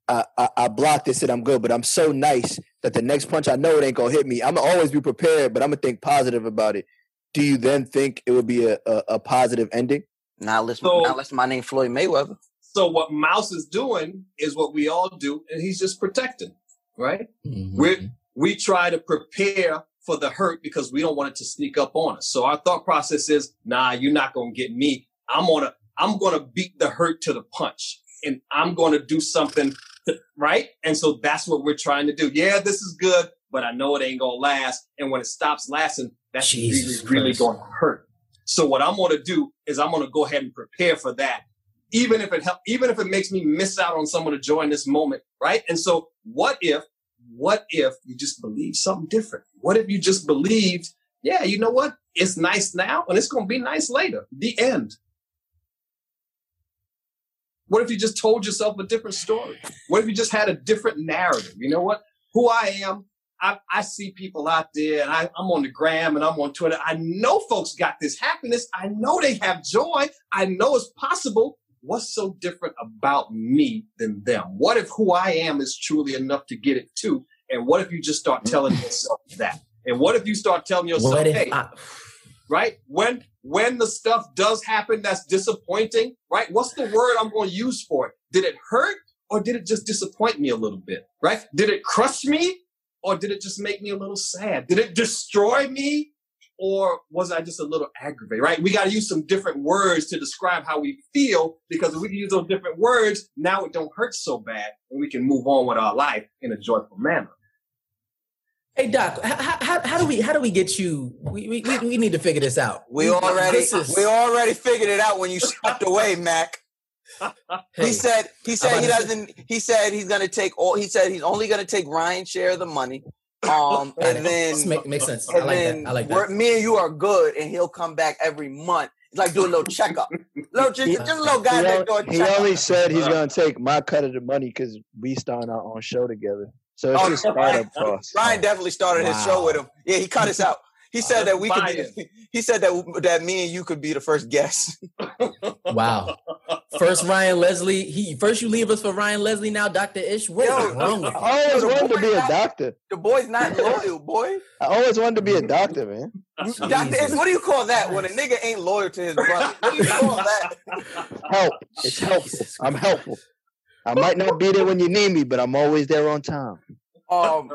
I, I I blocked this and I'm good, but I'm so nice that the next punch I know it ain't gonna hit me. I'm gonna always be prepared, but I'm gonna think positive about it. Do you then think it would be a, a, a positive ending? Not unless, so, not unless my name Floyd Mayweather. So what Mouse is doing is what we all do, and he's just protecting, right? Mm-hmm. We we try to prepare for the hurt because we don't want it to sneak up on us. So our thought process is, nah, you're not gonna get me. I'm gonna I'm gonna beat the hurt to the punch, and I'm gonna do something, to, right? And so that's what we're trying to do. Yeah, this is good, but I know it ain't gonna last. And when it stops lasting, that's Jesus really, really gonna hurt. So what I'm gonna do is I'm gonna go ahead and prepare for that. Even if it help, even if it makes me miss out on someone to join this moment, right? And so what if, what if you just believe something different? What if you just believed, yeah, you know what? It's nice now and it's going to be nice later. The end. What if you just told yourself a different story? What if you just had a different narrative? You know what? Who I am, I, I see people out there and I, I'm on the gram and I'm on Twitter. I know folks got this happiness. I know they have joy. I know it's possible. What's so different about me than them? What if who I am is truly enough to get it too? And what if you just start telling yourself that? And what if you start telling yourself, hey, I... right? When when the stuff does happen that's disappointing, right? What's the word I'm going to use for it? Did it hurt or did it just disappoint me a little bit, right? Did it crush me or did it just make me a little sad? Did it destroy me? Or was I just a little aggravated, right? We got to use some different words to describe how we feel, because if we can use those different words, now it don't hurt so bad and we can move on with our life in a joyful manner. Hey, Doc, how, how, how do we how do we get you? We we, we need to figure this out. We already is... we already figured it out when you stepped away, Mac. Hey, he said he said he doesn't. He said he's gonna take all. He said he's only gonna take Ryan's share of the money. Um and then make, makes sense. I like that. I like that. Me and you are good, and he'll come back every month. It's like doing a little checkup. Little just, he, just a little guy that doing. He checkup. Only said he's gonna take my cut of the money because we started our own show together. So it's oh, just startup cost. Ryan, Ryan definitely started wow. his show with him. Yeah, he cut us out. He said that we could be, he said that that me and you could be the first guest. Wow. First Ryan Leslie. He first you leave us for Ryan Leslie, now Doctor Ish. What Yo, is wrong with you? I always wanted to be not, a doctor. The boy's not loyal, boy. I always wanted to be a doctor, man. Doctor Ish, what do you call that when a nigga ain't loyal to his brother? What do you call that? Help. It's helpful. I'm helpful. I might not be there when you need me, but I'm always there on time. Um,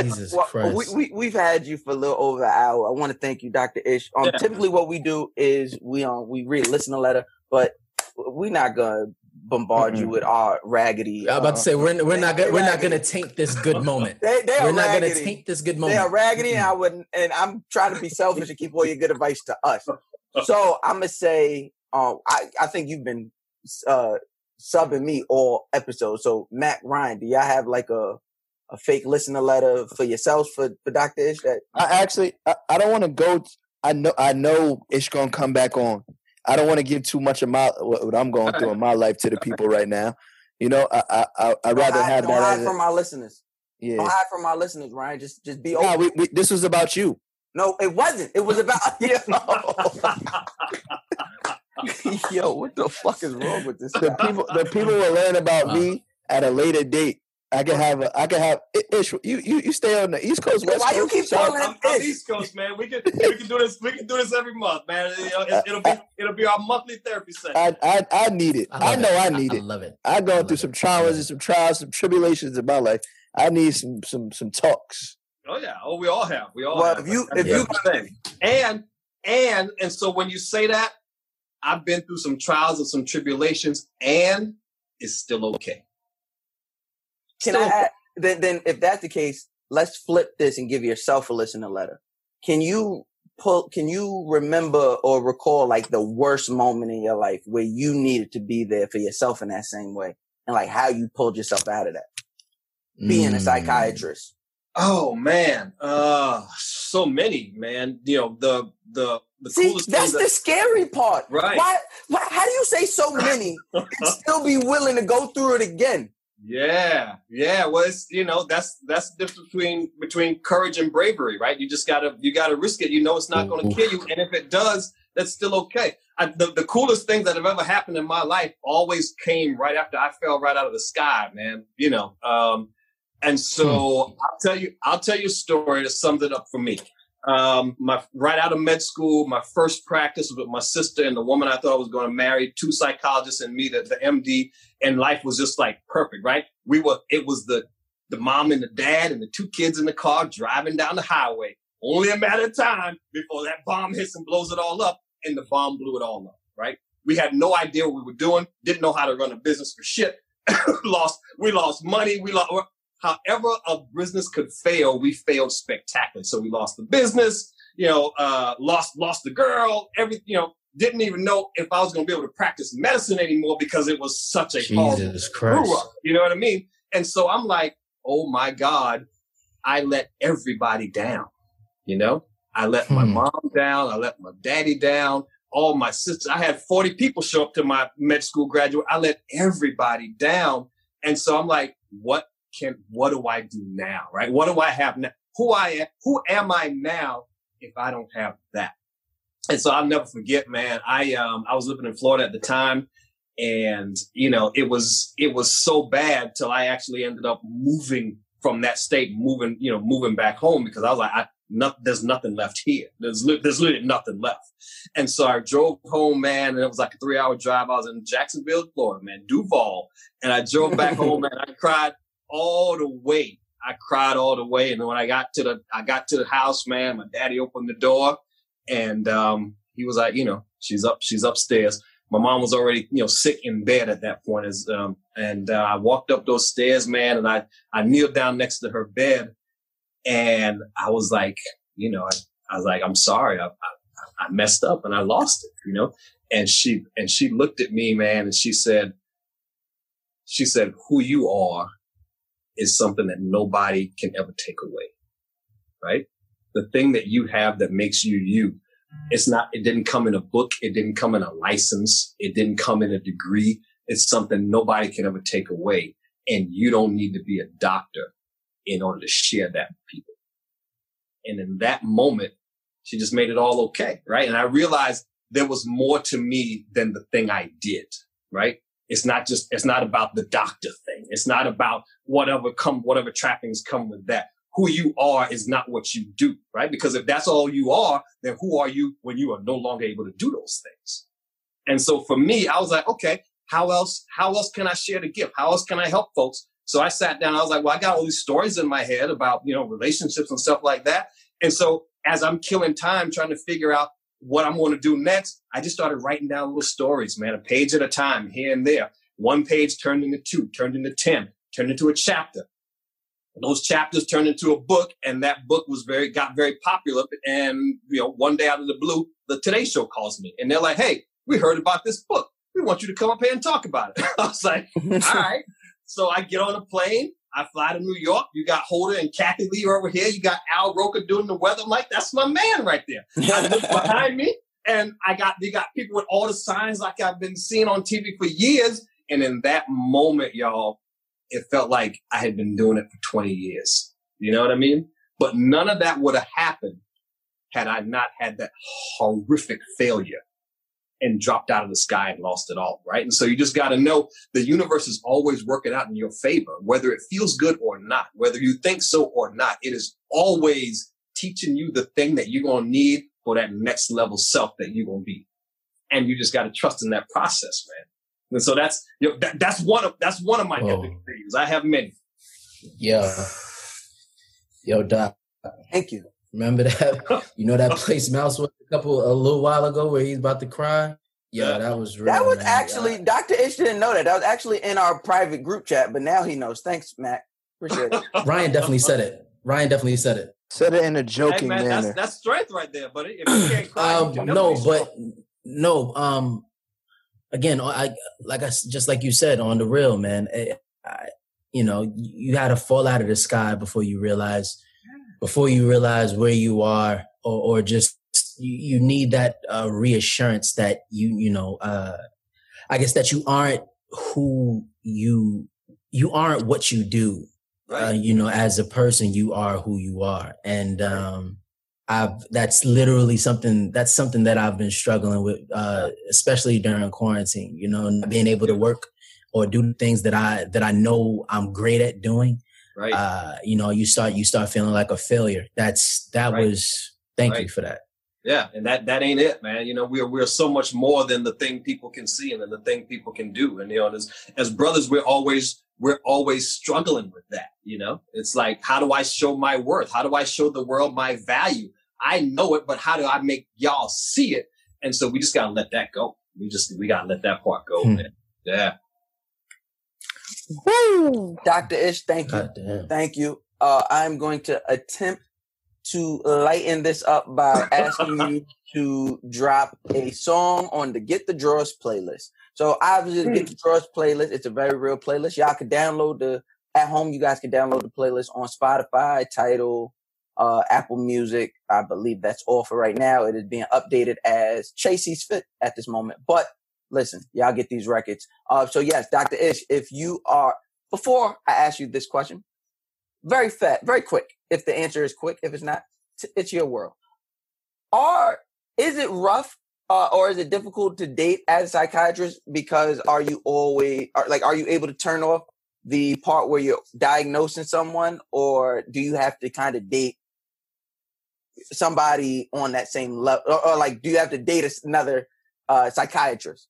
Jesus well, Christ. We, we, we've had you for a little over an hour. I want to thank you, Doctor Ish. Um, yeah. Typically what we do is we um we read listen a letter, but we're not going to bombard mm-hmm. you with our raggedy. I'm about uh, to say, we're, we're not gonna, we're not going to taint this good moment. they, they are we're not going to taint this good moment. They are raggedy, mm-hmm. and, I would, and I'm trying to be selfish and keep all your good advice to us. So I'm going to say, um, I, I think you've been uh, subbing me all episodes. So Matt, Ryan, do y'all have like a A fake listener letter for yourselves for, for Doctor Ish? That I actually I, I don't want to go. I know I know Ish gonna come back on. I don't want to give too much of my what, what I'm going through in my life to the people right now. You know, I I I I'd rather hide, have don't that hide from our listeners. Yeah, don't hide from our listeners, Ryan. Just just be open. Nah, we, we, this was about you. No, it wasn't. It was about you. Yo, what the fuck is wrong with this? The people the people will learn about me at a later date. I can have a, I can have Ish. You, you, you stay on the East Coast. West Why Coast, you keep calling him Ish? East Coast, man. We can, we can do this. We can do this every month, man. It'll, it'll be, it'll be our monthly therapy session. I, I, I need it. I, I know it. I need I, it. I love it. I go I through it. some traumas and some trials, some tribulations in my life. I need some, some, some talks. Oh yeah. Oh, we all have. We all. Well, have. if you, That's if you, thing. and, and, and so when you say that, I've been through some trials and some tribulations, and it's still okay. Can I add, then, then if that's the case, let's flip this and give yourself a listener letter. Can you pull, can you remember or recall like the worst moment in your life where you needed to be there for yourself in that same way? And like how you pulled yourself out of that? Being mm. a psychiatrist. Oh man. Uh, so many, man. You know, the, the, the See, coolest that's the that... scary part. Right. Why, why, how do you say so many and still be willing to go through it again? Yeah. Yeah. Well, it's, you know, that's, that's the difference between, between courage and bravery, right? You just gotta, you gotta risk it. You know, it's not going to kill you. And if it does, that's still okay. I, the, the coolest things that have ever happened in my life always came right after I fell right out of the sky, man. You know, um, and so I'll tell you, I'll tell you a story that sums it up for me. Um, my right out of med school, my first practice was with my sister and the woman I thought I was going to marry, two psychologists and me, the, the M D, and life was just like perfect, right? We were, it was the, the mom and the dad and the two kids in the car driving down the highway. Only a matter of time before that bomb hits and blows it all up. And the bomb blew it all up, right? We had no idea what we were doing. Didn't know how to run a business for shit. lost, we lost money. We lost, however a business could fail, we failed spectacularly. So we lost the business, you know, uh, lost, lost the girl, everything, you know, didn't even know if I was going to be able to practice medicine anymore because it was such a Jesus Christ. Up, you know what I mean? And so I'm like, oh my God, I let everybody down, you know? I let my mom down. I let my daddy down. All my sisters. I had forty people show up to my med school graduate. I let everybody down. And so I'm like, what can, what do I do now? Right? What do I have now? Who I am, who am I now if I don't have that? And so I'll never forget, man. I, um, I was living in Florida at the time and, you know, it was, it was so bad till I actually ended up moving from that state, moving, you know, moving back home because I was like, I, No, there's nothing left here. There's li- there's literally nothing left. And so I drove home, man, and it was like a three-hour drive. I was in Jacksonville, Florida, man, Duval. And I drove back home, and I cried all the way. I cried all the way. And when I got to the I got to the house, man, my daddy opened the door, and um, he was like, you know, she's up, she's upstairs. My mom was already, you know, sick in bed at that point. As um, and uh, I walked up those stairs, man, and I I kneeled down next to her bed. And I was like, you know, I, I was like, I'm sorry. I, I, I messed up and I lost it, you know? And she, and she looked at me, man. And she said, she said, who you are is something that nobody can ever take away. Right. The thing that you have that makes you, you, it's not, it didn't come in a book. It didn't come in a license. It didn't come in a degree. It's something nobody can ever take away. And you don't need to be a doctor in order to share that with people. And in that moment, she just made it all okay, right? And I realized there was more to me than the thing I did, right? It's not just, it's not about the doctor thing. It's not about whatever come, whatever trappings come with that. Who you are is not what you do, right? Because if that's all you are, then who are you when you are no longer able to do those things? And so for me, I was like, okay, how else, how else can I share the gift? How else can I help folks? So I sat down, I was like, well, I got all these stories in my head about, you know, relationships and stuff like that. And so as I'm killing time trying to figure out what I'm going to do next, I just started writing down little stories, man, a page at a time, here and there. One page turned into two, turned into ten, turned into a chapter. And those chapters turned into a book, and that book was very, got very popular. And, you know, one day out of the blue, the Today Show calls me and they're like, hey, we heard about this book. We want you to come up here and talk about it. I was like, all right. So I get on a plane. I fly to New York. You got Holder and Kathy Lee over here. You got Al Roker doing the weather. I'm like, that's my man right there. I look behind me, and I got they got people with all the signs like I've been seeing on T V for years. And in that moment, y'all, it felt like I had been doing it for twenty years. You know what I mean? But none of that would have happened had I not had that horrific failure and dropped out of the sky and lost it all, right? And so you just got to know the universe is always working out in your favor, whether it feels good or not, whether you think so or not. It is always teaching you the thing that you're going to need for that next level self that you're going to be. And you just got to trust in that process, man. And so that's, you know, that, that's one of, that's one of my epic things. I have many. Yo. Yo, Doc. Thank you. Remember that? You know that place Mouse was a couple a little while ago where he's about to cry? Yeah, that was real. That was man. Actually, Doctor Ish didn't know that. That was actually in our private group chat, but now he knows. Thanks, Mac. Appreciate it. Ryan definitely said it. Ryan definitely said it. Said it in a joking hey, man, manner. That's, that's strength right there, buddy. If you can't cry, um, you can no, but no. Um, again, I like I just like you said on the real, man. It, I, you know, you got to fall out of the sky before you realize, before you realize where you are, or, or just you, you need that uh, reassurance that you, you know, uh, I guess that you aren't who you, you aren't what you do. Right. Uh, you know, as a person, you are who you are. And um, I've that's literally something that's something that I've been struggling with, uh, especially during quarantine, you know, not being able to work or do things that I that I know I'm great at doing. Right. Uh, you know, you start you start feeling like a failure. That's that right. was thank right. you for that. Yeah. And that that ain't it, man. You know, we're we're so much more than the thing people can see and than the thing people can do. And, you know, as, as brothers, we're always we're always struggling with that. You know, it's like, how do I show my worth? How do I show the world my value? I know it, but how do I make y'all see it? And so we just got to let that go. We just we got to let that part go, hmm. man. Yeah. Woo! Doctor Ish, thank you. Oh, thank you. Uh, I'm going to attempt to lighten this up by asking you to drop a song on the Get the Drawers playlist. So obviously, Get the Drawers playlist, it's a very real playlist. Y'all can download the, at home, you guys can download the playlist on Spotify, Tidal, uh, Apple Music. I believe that's all for right now. It is being updated as Chasey's Fit at this moment. But listen, y'all get these records. Uh, so yes, Doctor Ish, if you are, before I ask you this question, very fat, very quick. If the answer is quick, if it's not, t- it's your world. Are, is it rough? Uh, or is it difficult to date as a psychiatrist because are you always are, like, are you able to turn off the part where you're diagnosing someone, or do you have to kind of date somebody on that same level, or, or like, do you have to date another uh, psychiatrist?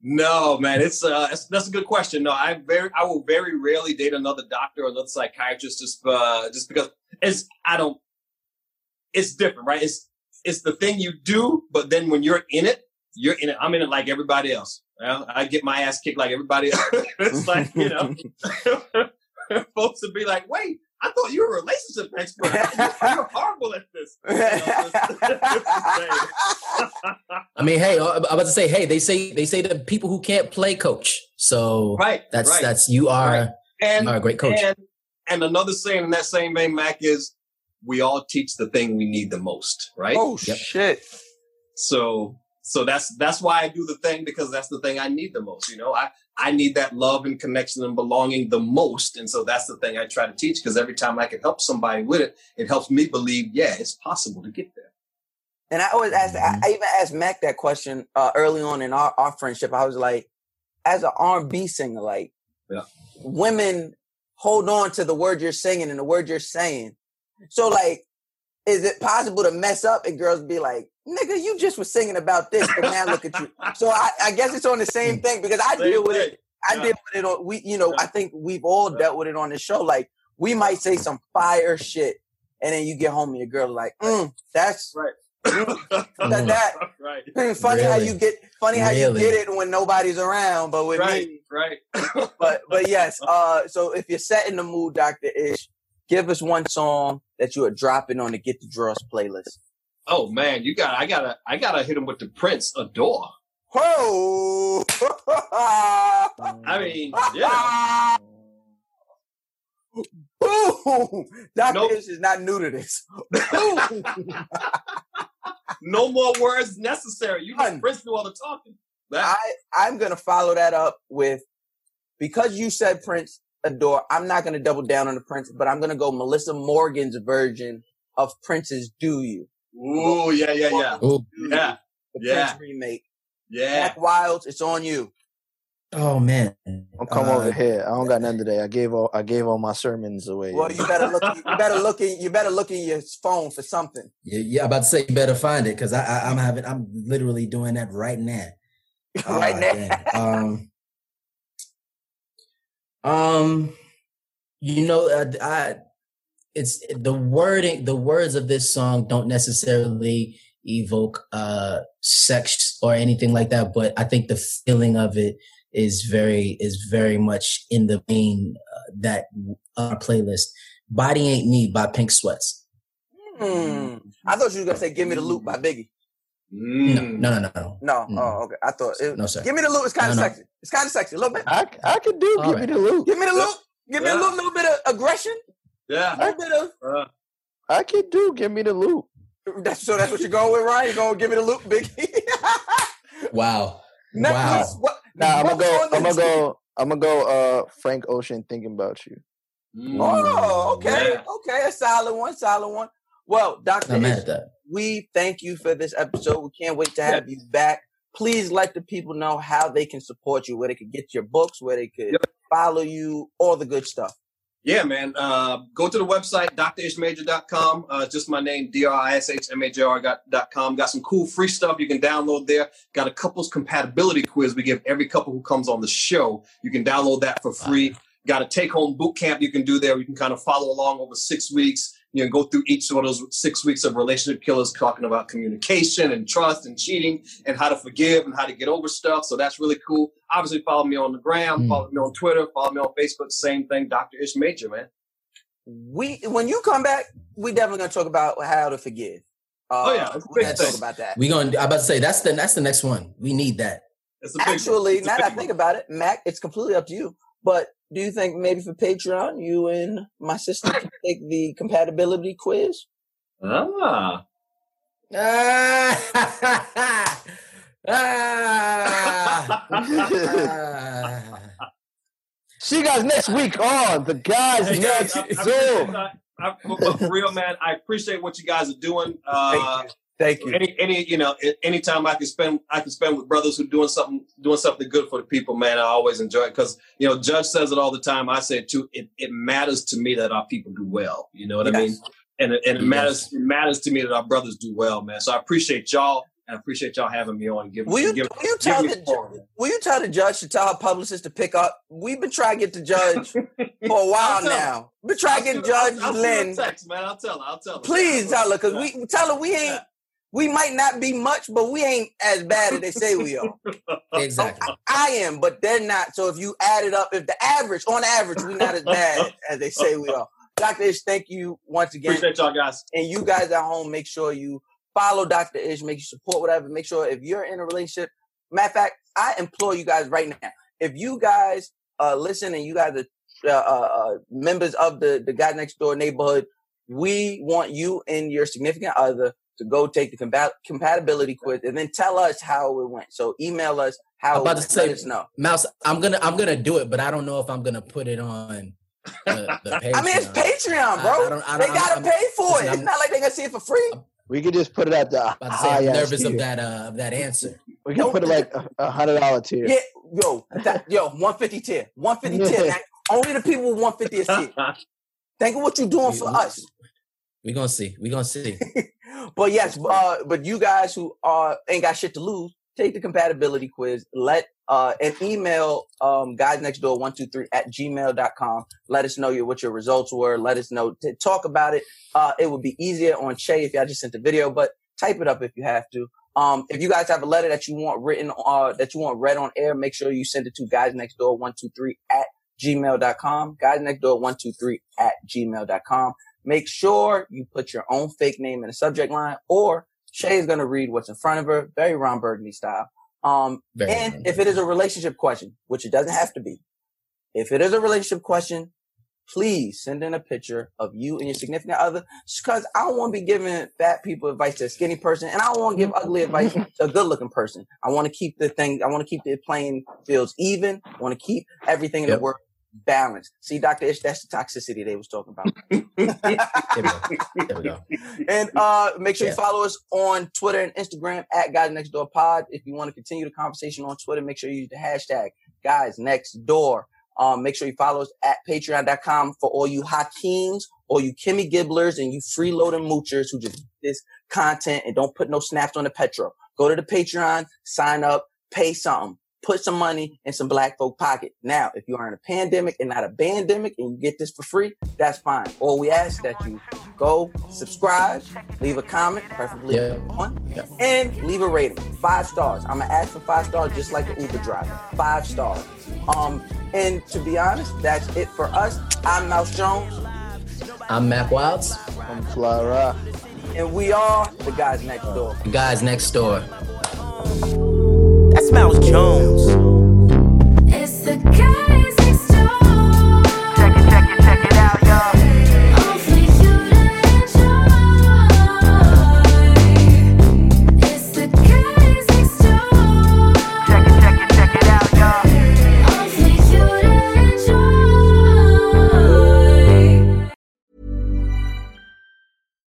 No, man, it's uh, it's, that's a good question. No, I very I will very rarely date another doctor or another psychiatrist just uh, just because it's I don't it's different, right? It's It's the thing you do, but then when you're in it, you're in it. I'm in it like everybody else. Well, I get my ass kicked like everybody else. It's like, you know, folks would be like, wait, I thought you were a relationship expert. You're horrible at this. You know, I mean, hey, I was about to say, hey, they say they say that people who can't play coach. So right, that's right. that's you are, right. and, you are a great coach. And, and another saying in that same vein, Mac, is, we all teach the thing we need the most, right? Oh, yep. shit. So so that's that's why I do the thing, because that's the thing I need the most. You know, I, I need that love and connection and belonging the most. And so that's the thing I try to teach, because every time I can help somebody with it, it helps me believe, yeah, it's possible to get there. And I always ask, I, I even asked Mac that question uh, early on in our, our friendship. I was like, as an R and B singer, like yeah. women hold on to the word you're singing and the word you're saying. So, like, is it possible to mess up and girls be like, nigga, you just were singing about this, but now look at you. So I, I guess it's on the same thing, because I same deal with thing. it. I yeah. deal with it on, we, you know, yeah. I think we've all yeah. dealt with it on the show. Like, we might say some fire shit, and then you get home and your girl like, mm, that's right. Mm, that, that. Right. Funny really? how you get, funny how really? you get it when nobody's around, but with right. me. Right, right. But, but yes, uh, so if you're setting the mood, Doctor Ish, give us one song that you are dropping on the Get the Drawers playlist. Oh man, you got I gotta I gotta hit him with the Prince Adore. Whoa! I mean, yeah. Boom! Doctor nope. Ish is not new to this. No more words necessary. You let Prince do all the talking. That- I I'm gonna follow that up with, because you said Prince Adore. I'm not going to double down on the Prince, but I'm going to go Melissa Morgan's version of Prince's Do You. Ooh, yeah, yeah, yeah. Ooh. Yeah. The yeah. Prince remake. Yeah. Mack Wilds, it's on you. Oh, man. I'm coming uh, over here. I don't got nothing today. I gave all I gave all my sermons away. Well, you better look you better look in you better look in your phone for something. Yeah, yeah, I'm about to say you better find it, because I, I I'm having I'm literally doing that right now. Oh, right now. Um Um, you know, I, I, it's the wording, the words of this song don't necessarily evoke, uh, sex or anything like that, but I think the feeling of it is very, is very much in the vein uh, that our playlist Body Ain't Me by Pink Sweats. Mm. I thought you were going to say Give Me the Loop by Biggie. Mm. No, no, no, no. No, no. Oh, okay. I thought it, no, sir. Give Me the Loop is kind of no, no. sexy. It's kind of sexy. A little bit. I, I could do All Give right. Me the Loop. Give Me the Loop. Give yeah. me a little, little bit of aggression. Yeah. A little bit of. Uh, I could do Give Me the Loop. That's, so that's what you're going with, Ryan? You're going to Give Me the Loop, Biggie? Wow. Never wow. Was, what, nah, I'm going to go, I'm going to go, I'm going to go uh, Frank Ocean, Thinking About You. Mm. Oh, okay. Yeah. Okay. A solid one. Solid one. Well, Doctor Ish, we thank you for this episode. We can't wait to have yeah. you back. Please let the people know how they can support you, where they could get your books, where they could yep. follow you, all the good stuff. Yeah, man. Uh, go to the website, D R ish major dot com. Uh, just my name, D R I S H M A J R dot com. Got some cool free stuff you can download there. Got a couples compatibility quiz we give every couple who comes on the show. You can download that for free. Wow. Got a take-home boot camp you can do there. You can kind of follow along over six weeks. You know, go through each one of those six weeks of relationship killers, talking about communication and trust and cheating and how to forgive and how to get over stuff. So that's really cool. Obviously, follow me on the gram, mm. follow me on Twitter, follow me on Facebook. Same thing, Doctor Ish Major, man. We when you come back, we definitely gonna talk about how to forgive. Uh, oh yeah, that's we're gonna thing. talk about that. We gonna. I'm about to say that's the that's the next one. We need that. That's a big Actually, now that I think about it, Mac, it's completely up to you, but. Do you think maybe for Patreon, you and my sister can take the compatibility quiz? Ah. Ah. ah. ah. See you guys next week on The Guys hey, Next Zoom. I, I, I, for real, man, I appreciate what you guys are doing. Uh, Thank you. Thank you. Any, any, you know, any time I can spend, I can spend with brothers who are doing something, doing something good for the people, man. I always enjoy it because, you know, Judge says it all the time. I say it too. It, it matters to me that our people do well. You know what yes. I mean? And it, and it yes. matters. It matters to me that our brothers do well, man. So I appreciate y'all and I appreciate y'all having me on. Give, will you, give, will you tell the ju- Will you tell the judge to tell her publicist to pick up? We've been trying to get the judge for a while now. We've been trying to get Judge I'll, I'll Lynn. Text, man. I'll tell her. I'll tell her. Please tell her because we tell her we ain't. Yeah. We might not be much, but we ain't as bad as they say we are. Exactly. I, I am, but they're not. So if you add it up, if the average, on average, we're not as bad as they say we are. Doctor Ish, thank you once again. Appreciate y'all guys. And you guys at home, make sure you follow Doctor Ish, make sure you support whatever. Make sure if you're in a relationship, matter of fact, I implore you guys right now. If you guys uh, listen and you guys are uh, uh, members of the, the Guy Next Door neighborhood, we want you and your significant other to go take the combat- compatibility quiz and then tell us how it went. So email us how I'm about it went. To say, let us know. Mouse, I'm gonna I'm gonna do it, but I don't know if I'm gonna put it on the, the Patreon. I mean, it's Patreon, bro. I, I don't, I don't, they gotta I'm, pay for listen, it. I'm, it's not like they gonna see it for free. We could just put it out there. I'm, I'm nervous of that uh, of that answer. We can put it like a hundred dollar tier. Yeah, yo, that, yo, one fifty tier, one fifty tier. Now, only the people with one fifty a seat. Think of what you're doing we, for we, us. We're gonna see. We're gonna see. But yes, uh, but you guys who are ain't got shit to lose, take the compatibility quiz. Let uh, and email um, guys next door one two three at gmail dot com. Let us know your, what your results were. Let us know. T- talk about it. Uh, it would be easier on Shay if y'all just sent the video, but type it up if you have to. Um, if you guys have a letter that you want written, uh, that you want read on air, make sure you send it to guys next door one two three at gmail dot com. guys next door one two three at gmail dot com. Make sure you put your own fake name in the subject line, or Shay is going to read what's in front of her, very Ron Burgundy style. Um, very and Ron if Burgundy. It is a relationship question, which it doesn't have to be, if it is a relationship question, please send in a picture of you and your significant other, because I don't want to be giving fat people advice to a skinny person, and I don't want to give ugly advice to a good-looking person. I want to keep the thing, I want to keep the playing fields even. I want to keep everything yep. in the work. Balance. See, Doctor Ish, that's the toxicity they was talking about. There we go. And uh, make sure yeah. you follow us on Twitter and Instagram at Guys Next Door Pod. If you want to continue the conversation on Twitter, make sure you use the hashtag Guys Next Door. Um, make sure you follow us at patreon dot com for all you Hakeems, all you Kimmy Gibblers, and you freeloading moochers who just this content and don't put no snaps on the petro. Go to the Patreon, sign up, pay something. Put some money in some black folk pocket. Now, if you are in a pandemic and not a bandemic and you get this for free, that's fine. All we ask that you go subscribe, leave a comment, preferably yeah. one, yeah. and leave a rating. Five stars. I'm going to ask for five stars just like the Uber driver. Five stars. Um, and to be honest, that's it for us. I'm Mouse Jones. I'm Mack Wilds. I'm Flyra. And we are the guys next door. The guys next door. That's Mouse Jones. It's the guys next door. Check it, check it, check it out, y'all.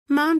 Mom